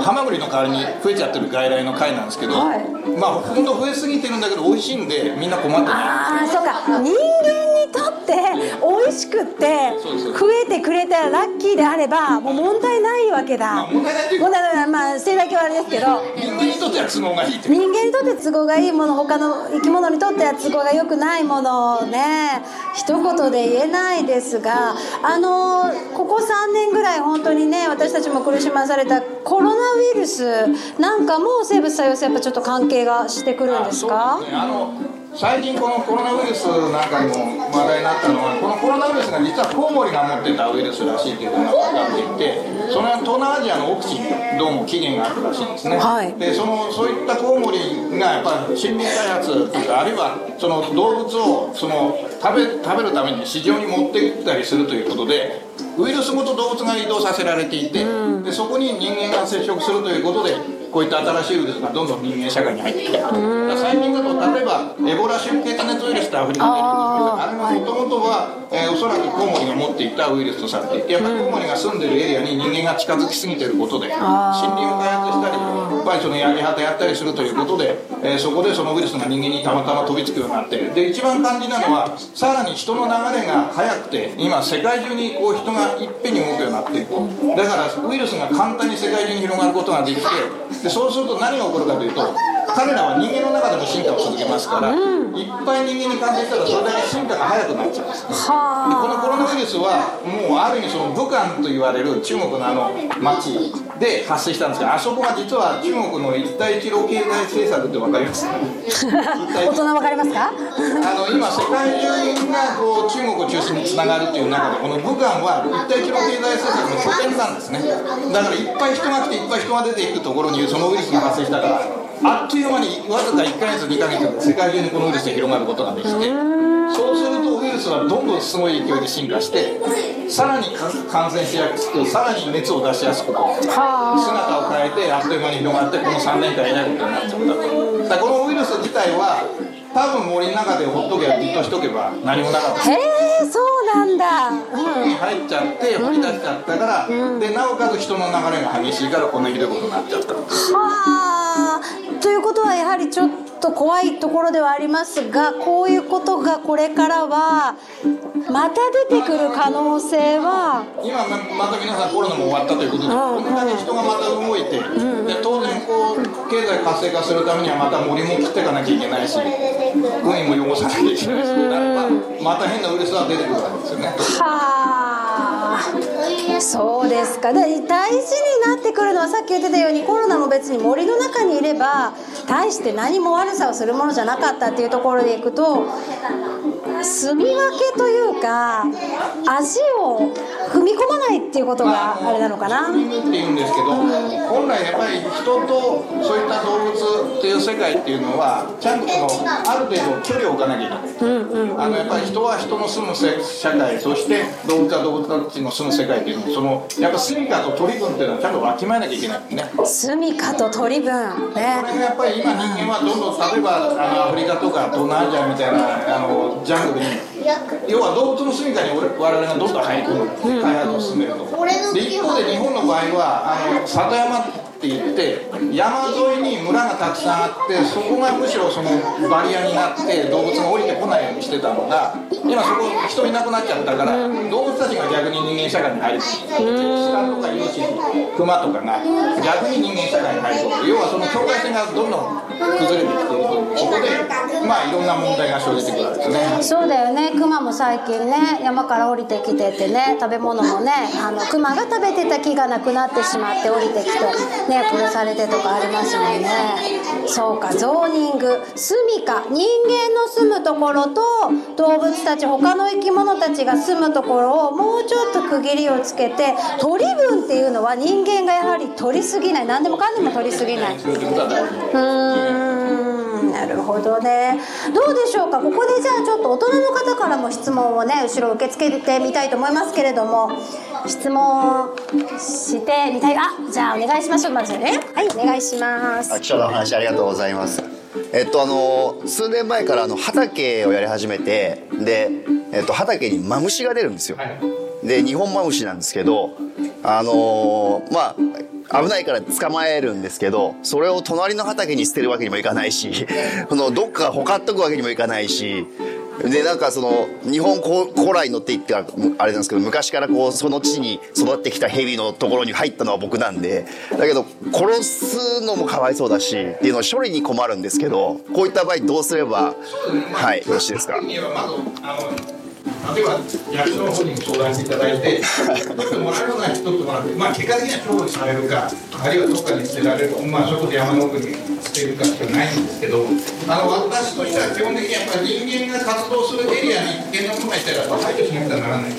ハマグリの代わりに増えちゃってる外来の貝なんですけど、はい、まあほんと増えすぎてるんだけど美味しいんでみんな困ってない。あ、そうか、人間にとって美味しくって増えてくれたらラッキーであればもう問題ないわけだ。問題ないというか、まあ正解はあれですけど、人間にとっては都合がいいという、人間にとって都合がいいもの、他の生き物にとっては都合が良くないものをね、一言で言えないですが、ここ3年ぐらい本当にね、私たちも苦しまされたコロナウイルスなんかも生物多様性やっぱちょっと関係がしてくるんですか。最近このコロナウイルスなんかにも話題になったのは、このコロナウイルスが実はコウモリが持ってたウイルスらしいということが分かっていて、その東南アジアの奥地にどうも起源があるらしいんですね、はい、でそういったコウモリがやっぱり森林開発とか、あるいはその動物を食べるために市場に持って行ったりするということでウイルスごと動物が移動させられていて、でそこに人間が接触するということでこういった新しいウイルスがどんどん人間社会に入ってきた。最近だと例えばエボラ出血熱ウイルスってアフリカにあるんですけど、あれもともとは、おそらくコウモリが持っていたウイルスとされていて、やっぱりコウモリが住んでるエリアに人間が近づきすぎてることで森林を開発したりやっぱりヤギ畑やったりするということで、そこでそのウイルスが人間にたまたま飛びつくようになって、で一番肝心なのはさらに人の流れが速くて今世界中にこう人がいっぺんに動くようになっていく。だからウイルスが簡単に世界中に広がることができて、でそうすると何が起こるかというと、彼らは人間の中でも進化を続けますから、いっぱい人間に感染したらそれだけ進化が早くなっちゃうんです。でこのコロナウイルスはもうある意味武漢と言われる中国の町で発生したんですが、あそこが実は中国の一帯一路経済政策って分かります大人分かりますか今世界中がこう中国を中心につながるという中で、この武漢は一帯一路経済政策の拠点なんですね。だからいっぱい人が来ていっぱい人が出ていくところにそのウイルスが発生したから、あっという間にわずか1ヶ月2ヶ月で世界中にこのウイルスが広がることができて、そうするとウイルスはどんどんすごい勢いで進化して、さらに感染しやすく、さらに熱を出しやすくと姿を変えて、あっという間に広がって、この3年間えらいことになっちゃうんだと。だからこのウイルス自体は多分森の中でほっとけばじっとしとけば何もなかった。へえ、そうなんだ。入っちゃって掘り出しちゃったから、でなおかつ人の流れが激しいからこんなひどいことになっちゃった。はあ、ということはやはりちょっと怖いところではありますが、こういうことがこれからはまた出てくる可能性は。今また皆さんコロナも終わったということで、こんなに人がまた動いて、で当然こう経済活性化するためにはまた森も切っていかなきゃいけないし。海も汚さなきゃいけないですけど、また変なウイルスは出てくるわけですよね。はあ、そうですか。大事になってくるのは、さっき言ってたようにコロナも別に森の中にいれば大して何も悪さをするものじゃなかったっていうところでいくと、住み分けというか足を踏み込まないっていうことがあれなのかな。住み分けっていうんですけど、本来やっぱり人とそういった動物っていう世界っていうのはちゃんとある程度距離を置かなきゃいけない。やっぱり人は人の住む社会、そして動物は動物たちの住む世界っていうのも、そのやっぱ住みかと取り分っていうのはちゃんとわきまえなきゃいけないね。住みかと取り分ね。これがやっぱり今人間はどんどん、例えばアフリカとか東南アジアみたいなジャングル要は動物の住みかに我々がどんどん入り込む、開発を進めると。で一方で日本の場合は里山って言って山沿いに村がたくさんあって、そこがむしろそのバリアになって動物が降りてこないようにしてたのが、今そこ人いなくなっちゃったから動物たちが逆に人間社会に入る。鹿とかイノシシ、クマとかが逆に人間社会に入ると。要はその境界線がどんどん崩れてきていると、ここでまあいろんな問題が生じてくるわけですね。そうだよね。クマも最近ね、山から降りてきててね、食べ物もね、クマが食べてた木がなくなってしまって降りてきてね、殺されてとかありますもんね。そうか、ゾーニング、住みか、人間の住むところと動物たち、他の生き物たちが住むところをもうちょっと区切りをつけて、取り分っていうのは人間がやはり取りすぎない、何でもかんでも取りすぎない。なるほどね。どうでしょうか。ここでじゃあちょっと大人の方からも質問をね、後ろ受け付けてみたいと思いますけれども、質問してみたい。あ、じゃあお願いしましょう。まずね、はい、お願いします。貴重なお話ありがとうございます。数年前から畑をやり始めて、で、畑にマムシが出るんですよ。で、日本マムシなんですけど、まあ危ないから捕まえるんですけど、それを隣の畑に捨てるわけにもいかないしどっかほかっとくわけにもいかないし、でなんかその日本古来のって言ってあれなんですけど、昔からこうその地に育ってきたヘビのところに入ったのは僕なんで、だけど殺すのもかわいそうだしっていうのを処理に困るんですけど、こういった場合どうすれば、はい、よろしいですか。例えば役所の方にも相談していただいて、取ってもらえるような人ともらって、結果的には処分されるか、あるいはどっかに捨てられる、そこで山の奥に捨てるかしかないんですけど、私としては基本的にやっぱり人間が活動するエリアに危険なものがいたら、排除しなくてはならない。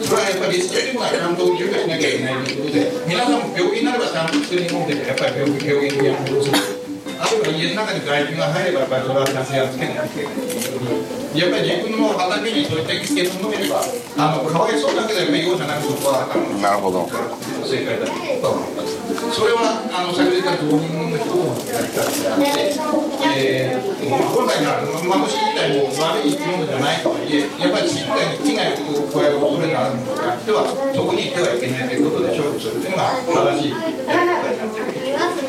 それはやっぱりリスクはちゃんと許可しなきゃいけないということで、皆さんも病気になればちゃんと普通に飲んで、やっぱり病気には戻す。あるいは家の中に害虫が入れば、やっぱりそれはやっつけなきゃいけないんですけど、やっぱり自分の畑にそういった危険を飲めれば、かわいそうだけど、やっぱり用じゃなくて、そこはなるほど正解だと思います。それは先ほど言ったゾーニングの人もやり方であって、本来ならマムシ自体も悪い生き物じゃないとはいえ、やっぱり身体に危害を加える恐れがあるのであっては、そこに行ってはいけないということで処理するというのが正しいやり方になっています。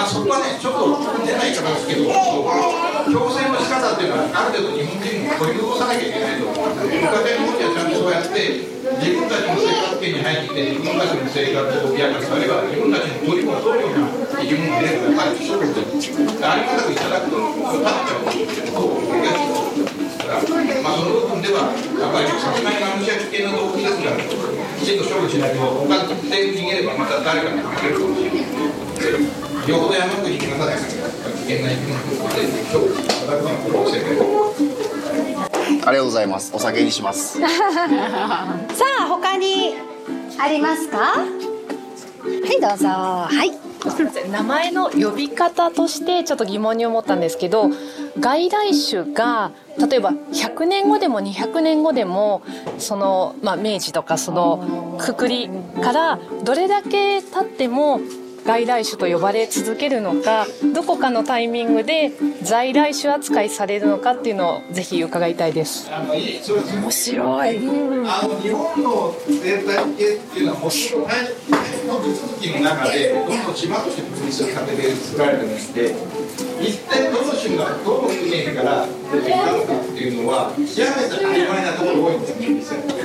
そこはねちょっと出ないからですけど、強制の仕方っていうのはある程度日本人も取り戻さなきゃいけないと思います。家庭の時はちゃんとそうやって自分たちの生活圏に入ってきて、自分たちの生活を脅かす、あるいは自分たちの取り戻そうような生き物を入れるとやっぱりそういうことにありがたくいただくと立っちゃうということを繰り返していただく。が、その部分ではやっぱり殺害が無視は危険な動機ですが、きちんと処分しないと他で逃げればまた誰かにかけるかもしれない。よほどやまく逃げなさないから危険な生き物で処分していただくのがこの世界。ありがとうございます。お酒にしますさあ他にありますか？はいどうぞ。はい名前の呼び方としてちょっと疑問に思ったんですけど、外来種が例えば100年後でも200年後でもその、明治とかそのくくりからどれだけ経っても外来種と呼ばれ続けるのか、どこかのタイミングで在来種扱いされるのかっていうのをぜひ伺いたいです。面白い、日本の生態系っていうのはもう大変の手続きの中でどんどん島として分離する過程で作られてまして、一体どの種がどの起源から出てきたのかっていうのは極めて曖昧なところ多いんですよ。最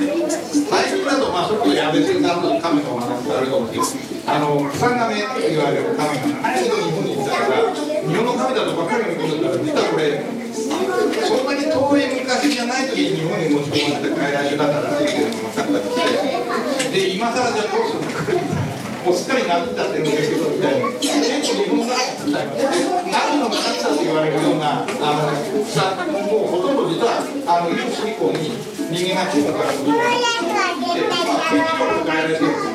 近だとそれこそやべせんさんと亀の話があると思うんですけど、草亀と言われる亀が何度日本にいたから日本の亀だとばかりのことだから、実はこれそんなに遠い昔じゃない時に日本に持ち込まれた外来種だったらっていうのも分かったりして、で今更じゃどうするのかもうすっかりなってたってるんですけどみたいな、結構日本の中になるのかなったと言われるような草もうほとんど実は有志以降に人間が中国から来て外来種です。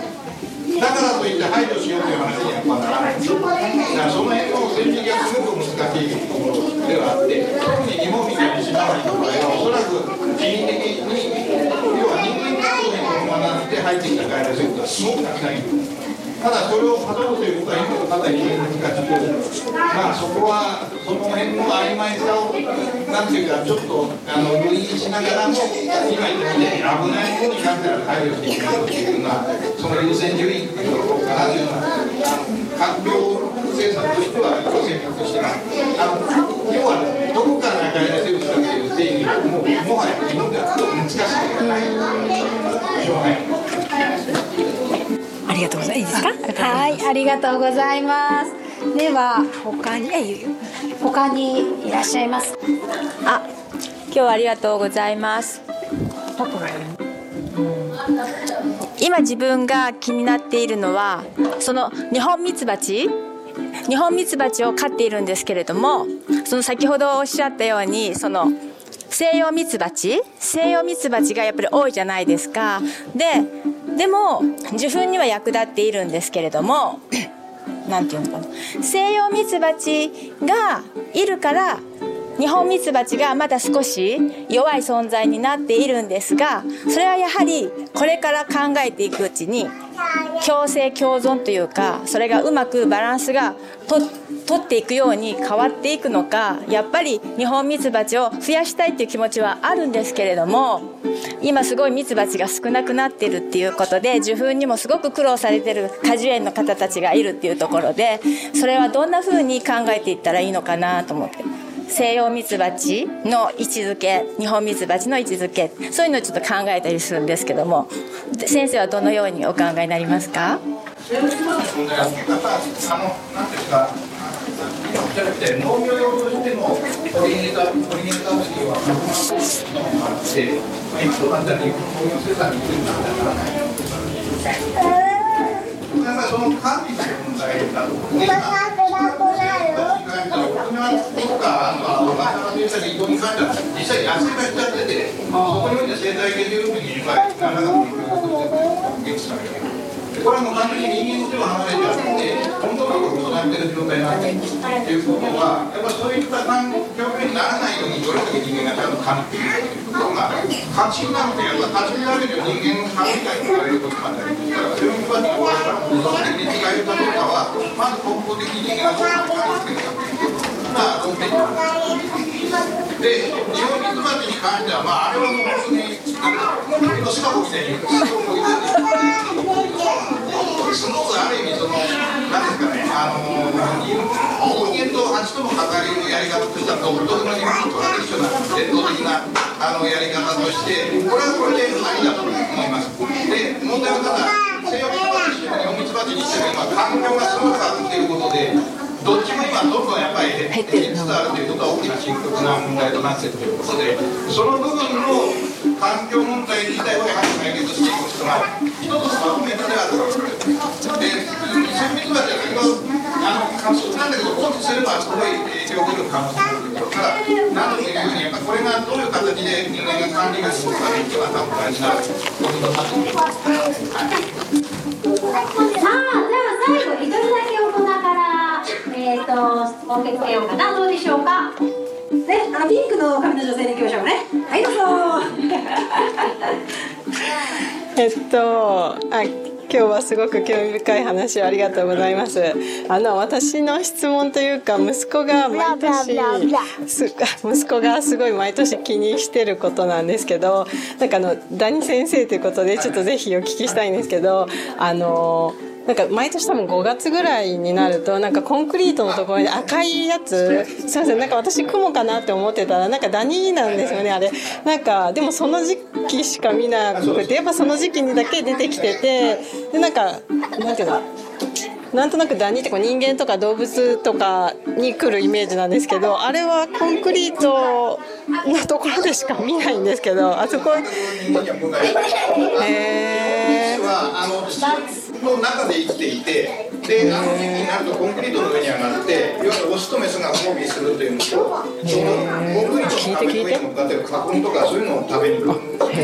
だからといって排除しようという話にはならない。だからその辺の線引きがすごく難しいところではあって、特に日本みたいに島の場合はおそらく人為的に要は人間活動に伴って入ってきた外来種がすごくたくさんいる。ただそれをたどるということは今のかなり難しくて、そこはその辺の曖昧さをなんていうかちょっと留意しながらも今言ったように危ない方になったら配慮していくというようなその優先順位というところかなというような環境政策としては政策としては要はどこから外来生物かという定義がもうもはや日本では難しくない。ありがとうございます。はいありがとうございます。では他にいらっしゃいます。あ、今日はありがとうございます。今自分が気になっているのはその日本ミツバチを飼っているんですけれども、その先ほどおっしゃったようにその西洋ミツバチがやっぱり多いじゃないですか。でも受粉には役立っているんですけれども。なんていうのかな、西洋ミツバチがいるから日本ミツバチがまだ少し弱い存在になっているんですが、それはやはりこれから考えていくうちに共生共存というか、それがうまくバランスが取っていくように変わっていくのか、やっぱり日本ミツバチを増やしたいという気持ちはあるんですけれども、今すごいミツバチが少なくなっているっていうことで受粉にもすごく苦労されている果樹園の方たちがいるっていうところで、それはどんな風に考えていったらいいのかなと思って、西洋ミツバチの位置づけ、日本ミツバチの位置づけ、そういうのをちょっと考えたりするんですけども、先生はどのようにお考えになりますか？じゃなくて農業用としてのポリネーター式は確保のもあって今と簡単に農業生産にするなんてならない。なんかその管理の問題だと思うんですが、沖縄とか沖縄の生産に移動に関しては実際に野生がしちゃってて、そこにおいて生態系というふうになかなかの現地される。これはもう完全に人間とは離れてあって本当のことを行っている状態になっているということは、やっぱそういった環境にならないようにどれだけ人間がちゃんと管理しているということが確信なので、やっぱ確信があるように人間の管理が言われることがあったりするから、そういうことは人間が理解したとかはまず根本的に人間がどうやって管理しているかということが根底になる。で、日本ミツバチに関してはあれはもう本当にのしかこみたいにそのある意味何ですかね、人間と蜂との関わりのやり方としては独特の日本とは一緒な伝統的なやり方としてこれはこれでありだと思います。で、問題はただ西洋ミツバチにしても今環境がすごく変わっていることでどっちも今どんどんやっぱり減って伝わるということは大きな深刻な問題となっているということで、その部分の環境問題自体をやはり解決していくことが一つのメタであると思います。で、線引きは観測なんだけど、放置すればすごい影響力を観測するところから、などというふうに、やっぱりこれがどういう形で人間が管理が進むかというのは大事なことだなと思います。最後、一人だけ大人から、お受け付けようかな、どうでしょうか。ね、ピンクの髪の女性でいきましょうね。はい、どうぞ。今日はすごく興味深い話をありがとうございます。私の質問というか、息子がすごい毎年気にしてることなんですけど、なんか谷先生ということでちょっとぜひお聞きしたいんですけど、なんか毎年多分5月ぐらいになるとなんかコンクリートのところで赤いやつ、すいません、なんか私雲かなって思ってたらなんかダニなんですよね、あれ。なんかでもその時期しか見なくて、やっぱその時期にだけ出てきてて、でなんていうの、なんとなくダニってこう人間とか動物とかに来るイメージなんですけど、あれはコンクリートのところでしか見ないんですけど、あそこの中で生きていて、で時期になるとコンクリートの上に上がって、いわゆるオスとメスが交尾するというのと、そのコンクリートの壁の上に向かってる花粉とかそういうのを食べに来るんです。で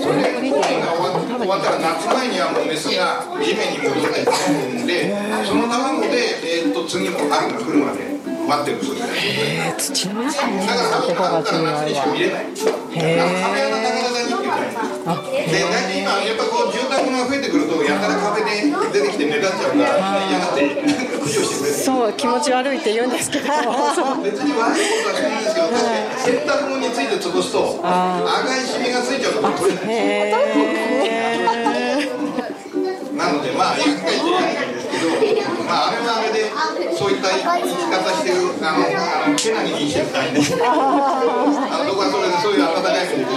それで交尾が終わったら夏前にはもうメスが地面に戻ってくるんで、その卵で、次も春が来るまで待ってるそうです。土の中にだから春から夏にしか見れない。壁はなかなかに見れない。で大体今やっぱこう住宅が増えてくるとやたら壁で出てきて目立っちゃうから嫌がって駆除してくれる。そう、気持ち悪いって言うんですけど、別に悪いことはしてないんですけど、洗濯物について潰すと赤いシミがついちゃうから取れない。なので厄介じゃないんですけど、あれはあれでそういった生き方してるけなげに生きてたいんですけど、僕はそれでそういう温かい目で見てる。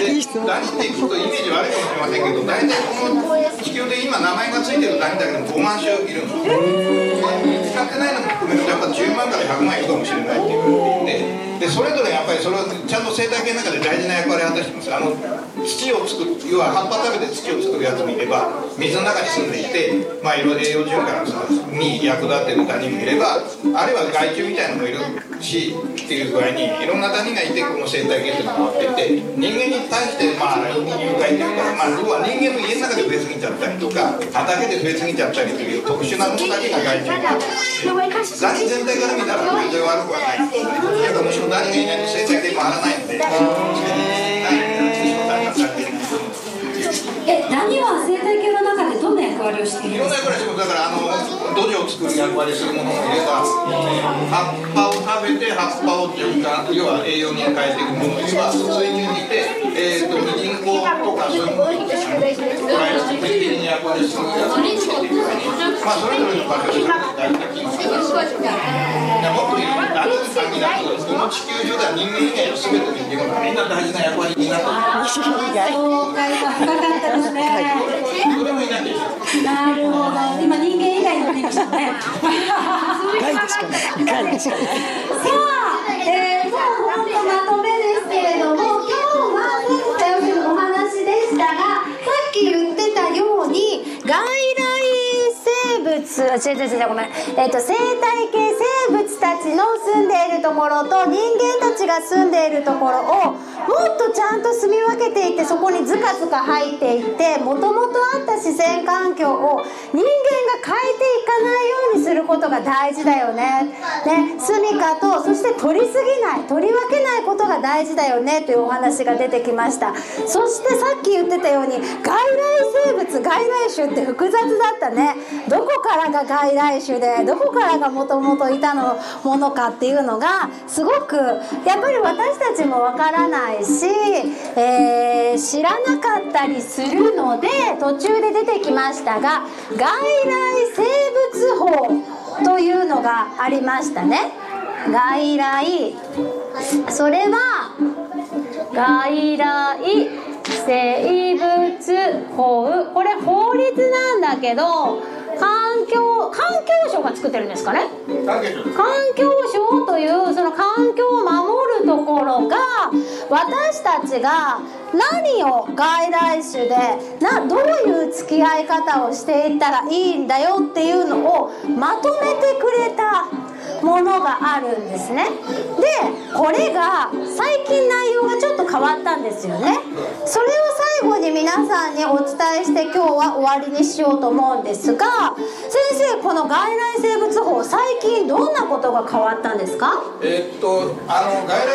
でダニって聞くとイメージ悪いかもしれませんけど、大体この地球で今名前が付いてるダニだけでも5万種いるんです。使ってないのも含めるとやっぱ10万から100万いるかもしれないっていうことで、それぞれやっぱりそれはちゃんと生態系の中で大事な役割を果たしてます。土を作る、要は葉っぱ食べて土を作るやつもいれば、水の中に住んでいて、いろいろ栄養循環に役立ってるダニもいれば、あるいは害虫みたいなのもいるしっていう具合にいろんなダニがいて、この生態系っていうのが回っていて、人間に対して誘拐というか、要は人間の家の中で増えすぎちゃったりとか畑で増えすぎちゃったりという特殊なものだけが害虫になって、ダニ全体から見たら全然悪くはないんですね。だからむしろダニがいないと生態系回らないんで。ダニは生態系の中でどんな役割をしているんですか？だから土壌を作る役割するものもいれば、葉っぱを食べて葉っぱを循環、要は栄養に変えていくものもいれば、水中にいて人工とかそういうものを適宜に役割するやつをつけていくように、それぞれの場所で大事な機能です。地球上では人間以外の全ての生き物がみんな大事な役割になっています。そうか、深かったですね。どれもいないでしょ。なるほど。今人間以外の人がね。害しかない。害しかない。さあ、本当まとめですけれども、今日は先生のお話でしたが、さっき言ってたように外来生態系生物たちの住んでいるところと人間たちが住んでいるところをもっとちゃんと住み分けていって、そこにずかずか入っていって、もともとあった自然環境を人間が変えていかないようにすることが大事だよね。住みかと、そして取りすぎない、取り分けないことが大事だよねというお話が出てきました。そしてさっき言ってたように外来生物、外来種って複雑だったね。どこからが外来種で、どこからがもともといたのものかっていうのがすごくやっぱり私たちもわからないし、知らなかったりするので、途中で出てきましたが外来生物法というのがありましたね。外来、それは外来生物法、これ法律なんだけど、法環境省が作ってるんですかね。環境省というその環境を守るところが、私たちが何を外来種でどういう付き合い方をしていったらいいんだよっていうのをまとめてくれたものがあるんですね。でこれが最近内容がちょっと変わったんですよね。それを最後に皆さんにお伝えして今日は終わりにしようと思うんですが、先生この外来生物法最近どんなことが変わったんですか？外来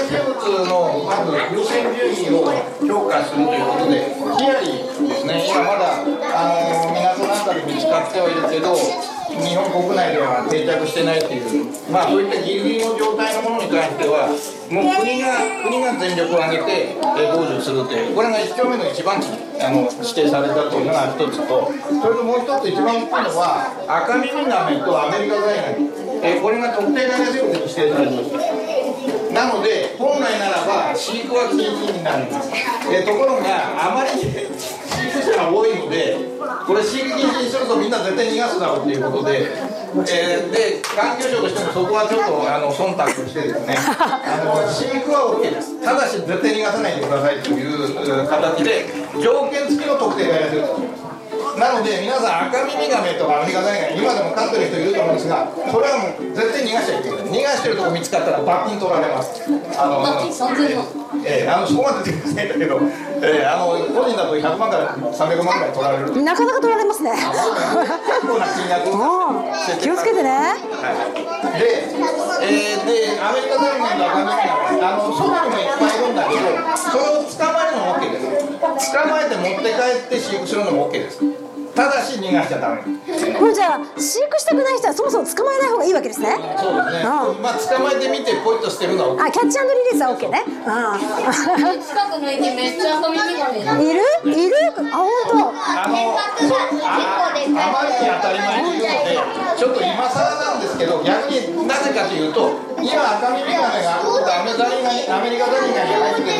生物のまず優先順位を評価するということで、ヒアリーですね。今まだ港なんかで見つかってはいるけど日本国内では定着してないという、そういったギリギリの状態のものに関してはもう国が全力を挙げて防除するという、これが1丁目の一番指定されたというのが一つと、それともう一つ一番大きいのはアカミミガメとアメリカザリガニ、これが特定外来生物に指定されます。なので本来ならば飼育は禁止になるんです。ところがあまりに飼育者が多いので、これ飼育禁止にするとみんな絶対逃がすだろうということで、で環境省としてもそこはちょっと忖度してですね、飼育は OK です、ただし絶対逃がさないでくださいという形で条件付きの特定外来生物。なので皆さんアカミミガメとかアメリカザリガニ今でも飼ってる人いると思うんですが、これはもう絶対逃がしちゃいけない。逃がしてるとこ見つかったら罰金取られます。そこまで出てないんだけど、個人だと100万から300万くらい取られる。なかなか取られますね。結構な金額を気をつけてね、はい、でアメリカザリガニとアカミミガメ外にもいっぱいいるんだけど、それを捕まえるのも OK です。捕まえて持って帰って飼育するのも OK です。ただし逃がしちゃダメ。もうじゃあ飼育したくない人はそもそも捕まえない方がいいわけですね。そうですね、うん、捕まえてみてポイッとしてるのは、OK、キャッチ&リリースは OK ね、うん、近くの駅めっちゃアカミミガメいる。あ、本当あまりに当たり前に言うのでちょっと今更なんですけど、逆になぜかというと今アカミミガメがアメリカザリガニが入ってる、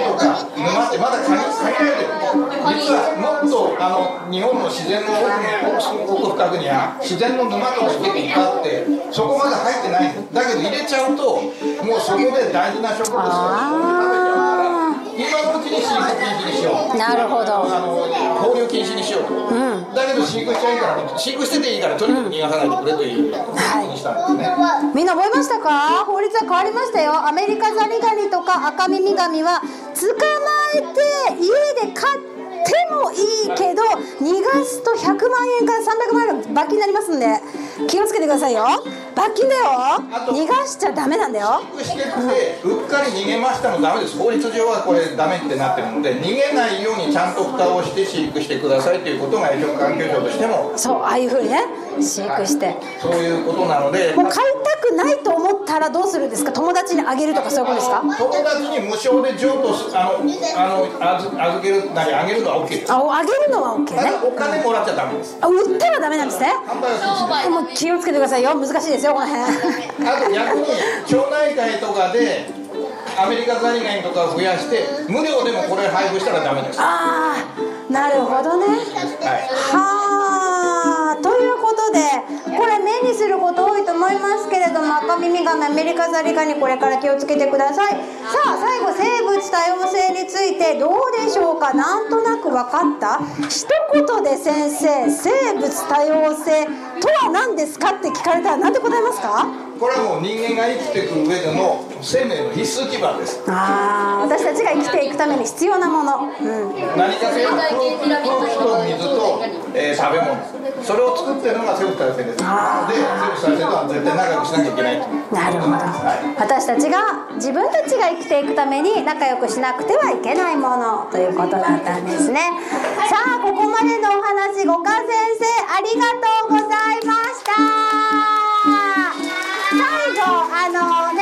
池とか沼ってまだ限られてる。実はもっと日本の自然の奥深くには自然の沼とか池にあって、そこまだ入ってない。だけど入れちゃうともうそこで大事な植物として食べちゃうから、今のうちに飼育禁止にしよう。なるほど。放流禁止にしようと、うん、だけど飼育してていいからとにかく逃がさないでくれということにしたんですね、はい、みんな覚えましたか？法律は変わりましたよ。アメリカザリガニとかアカミミガメは捕まえて家で飼ってでもいいけど逃がすと100万円から300万円の罰金になりますんで気をつけてくださいよ。罰金だよ。逃がしちゃダメなんだよ。飼育しててうっかり逃げましたのダメです。法律上はこれダメってなってるので、逃げないようにちゃんと蓋をして飼育してくださいということが一応環境省としてもそう、ああいうふうにね飼育して、はい、そういうことなので、もう飼いたくないと思ったらどうするんですか？友達にあげるとかそういうことですか？友達に無償で譲渡預けるなりあげるのは OK です。あげるのは OK ね。お金もらっちゃダメです。売ったらダメなんですね。でも気をつけてくださいよ。難しいですよこの辺。あと逆に町内会とかでアメリカザリガニとかを増やして無料でもこれ配布したらダメです。ああ、なるほどね、はい、はーということでこれ目にすること多いと思いますけれども、アカミミガメ、アメリカザリガニこれから気をつけてください。さあ最後、生物多様性についてどうでしょうか？なんとなく分かった？一言で先生、生物多様性とは何ですかって聞かれたら何て答えますか？これはもう人間が生きていく上での生命の必須基盤です。私たちが生きていくために必要なもの、うん、何かせよ空気と水と、食べ物、それを作ってるのが生物多様性です。で、生物多様性とは絶対仲良くしなきゃいけないということなんです。なるほど、はい、私たちが自分たちが生きていくために仲良くしなくてはいけないものということだったんですね。さあここまでのお話、五箇先生ありがとうございました。最後亀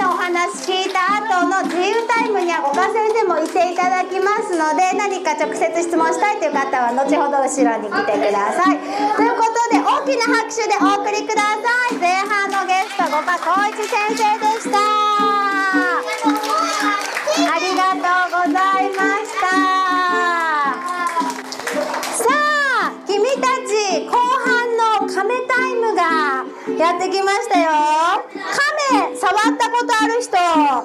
のお話聞いた後の自由タイムには五箇先生もいていただきますので、何か直接質問したいという方は後ほど後ろに来てください。ということで大きな拍手でお送りください。前半のゲスト五箇公一先生でした。ありがとうございました。さあ君たち後半やってきましたよ。亀触ったことある人？は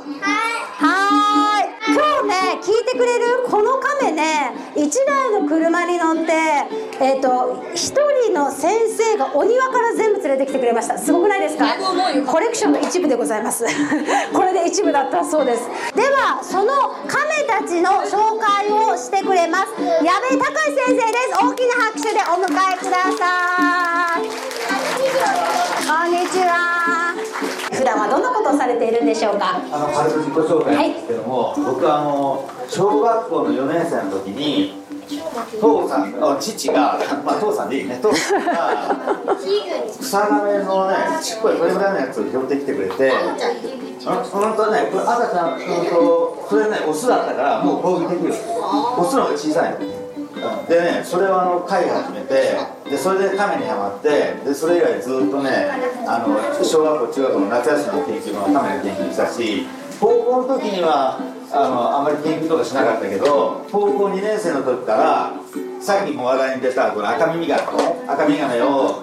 い。今日ね、聞いてくれるこの亀ね、1台の車に乗って、1人の先生がお庭から全部連れてきてくれました。すごくないですか？コレクションの一部でございます。これで一部だったそうです。では、その亀たちの紹介をしてくれます。矢部隆先生です。大きな拍手でお迎えください。こんにちは。普段はどんなことをされているんでしょうか？軽く自己紹介なんですけども、はい、僕は小学校の4年生の時に父さんが草亀のね、ちっこいこれぐらいのやつを拾ってきてくれて、本当はね、これ赤ちゃんとそれね、オスだったからもう攻撃できる。オスの方が小さいの。でね、それを飼い始めて、でそれで亀にハマって、でそれ以来ずっとね、小学校中学校の夏休みの研究も亀の研究したし、高校の時にはあんまり研究とかしなかったけど、高校2年生の時からさっきも話題に出たこの赤耳ガメ、赤耳ガメを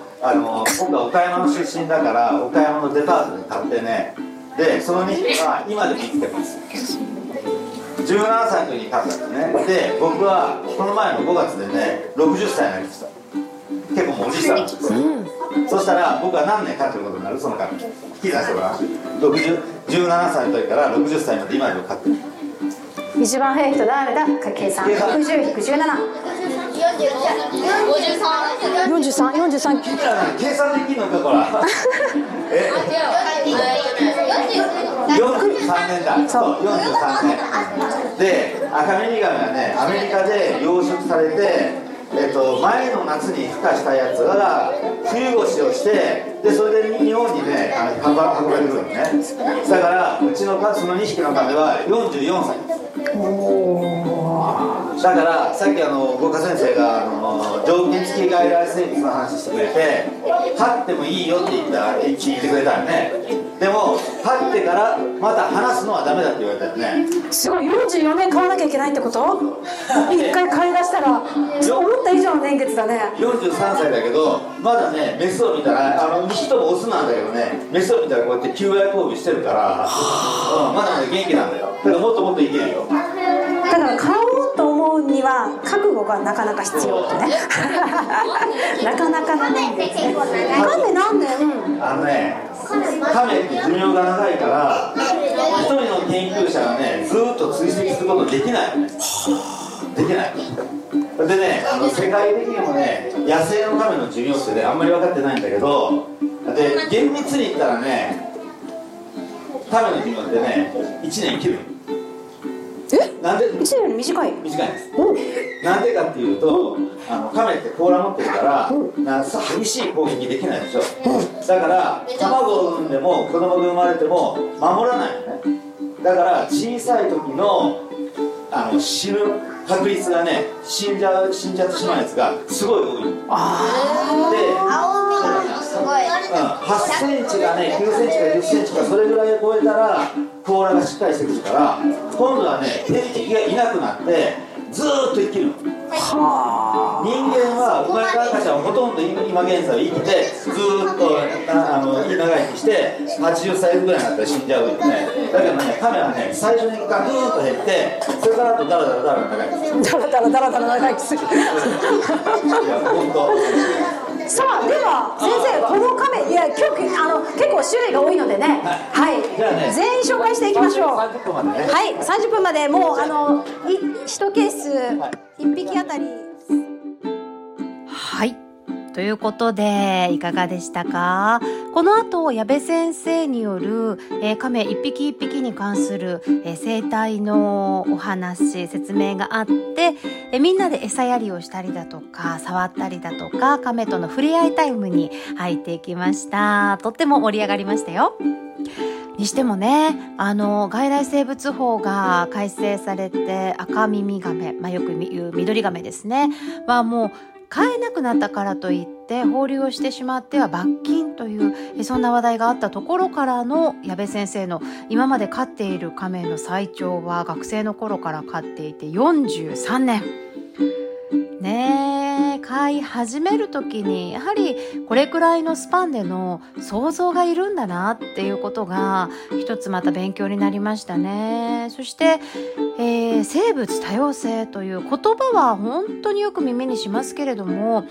僕は岡山の出身だから岡山のデパートで買ってね、でその2匹は今でも生きてます。17歳の時に買ったんですね。で、僕はこの前の5月でね、60歳になりました。結構もうおじいさんなんですよ。そしたら、僕は何年飼ってることになる？その紙聞いた人が17歳の時から60歳まで今でも飼ってる。一番早い人誰だ？計算。60-47 43 43 43。計算できるのかこら。43年だ。そう、43年で、赤耳ガメはね、アメリカで養殖されて、前の夏に孵化したやつが冬越しをして、でそれで日本にね、運ばれてくるのね。だからうちのその2匹のガメは44歳です。だからさっき五箇先生が条件付き外来生物の話してくれて、飼ってもいいよって言ってくれたよね。でも飼ってからまた話すのはダメだって言われたよね。すごい、44年飼わなきゃいけないってこと？一回飼い出したら思った以上の年月だね。43歳だけどまだね、メスを見たら2匹ともオスなんだけどね、メスを見たらこうやって求愛交尾してるから、まだまだ元気なんだよ。だからもっともっといけるよ。だから飼おうと思うには覚悟がなかなか必要ってね。なかなかなもんですね。亀なんだよね。亀って寿命が長いから、一人の研究者がね、ずっと追跡することできない。でね、世界的にもね、野生の亀の寿命ってね、あんまり分かってないんだけど、で厳密に言ったらね、亀の寿命ってね、1年切る。なんで？ 1 年より短い。短いです。なんでかっていうと、亀って甲羅持ってるから、激しい攻撃できないでしょ。だから卵を産んでも子供が生まれても守らないよね。だから小さい時の死ぬ確率がね、死んじゃってしまうやつがすごい多い。8cm がね、9cm か 10cm かそれぐらいを超えたら甲羅がしっかりしてくるから、今度はね、天敵がいなくなってずーっと生きるの。人間は生まれた赤ちゃんをほとんど今現在生きて、ずーっと長生きして80歳ぐらいになったら死んじゃうよね。だけどね、亀はね、最初にガクーンと減って、それからあとダラダラダラ長生きする。いや、ほんと。さあ、では先生、この亀、いや今日結構種類が多いのでね、全員紹介していきましょう。はい、30分まで、もう1ケース1匹あたり。はい、ということでいかがでしたか？この後、矢部先生による、亀一匹一匹に関する、生態のお話、説明があって、みんなで餌やりをしたりだとか、触ったりだとか、亀との触れ合いタイムに入っていきました。とっても盛り上がりましたよ。にしてもね、外来生物法が改正されて、赤耳ガメ、よく言う緑ガメですね、はもう飼えなくなったからといって放流をしてしまっては罰金というそんな話題があったところからの、矢部先生の今まで飼っている亀の最長は学生の頃から飼っていて43年ね。飼いい始める時にやはりこれくらいのスパンでの想像がいるんだなっていうことが一つまた勉強になりましたね。そして、生物多様性という言葉は本当によく耳にしますけれども、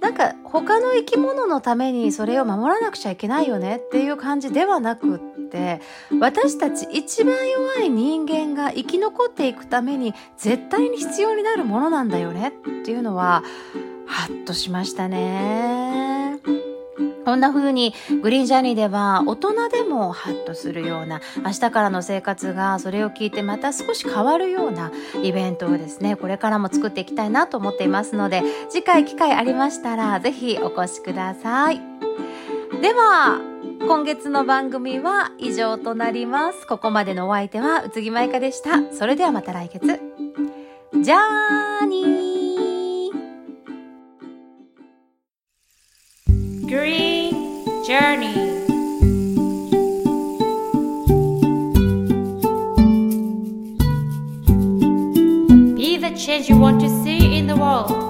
なんか他の生き物のためにそれを守らなくちゃいけないよねっていう感じではなくって、私たち一番弱い人間が生き残っていくために絶対に必要になるものなんだよねっていうのはハッとしましたね。こんな風にグリーンジャーニーでは大人でもハッとするような、明日からの生活がそれを聞いてまた少し変わるようなイベントをですね、これからも作っていきたいなと思っていますので、次回機会ありましたらぜひお越しください。では今月の番組は以上となります。ここまでのお相手は宇津木舞香でした。それではまた来月。ジャーニーグリーンJourney. Be the change you want to see in the world.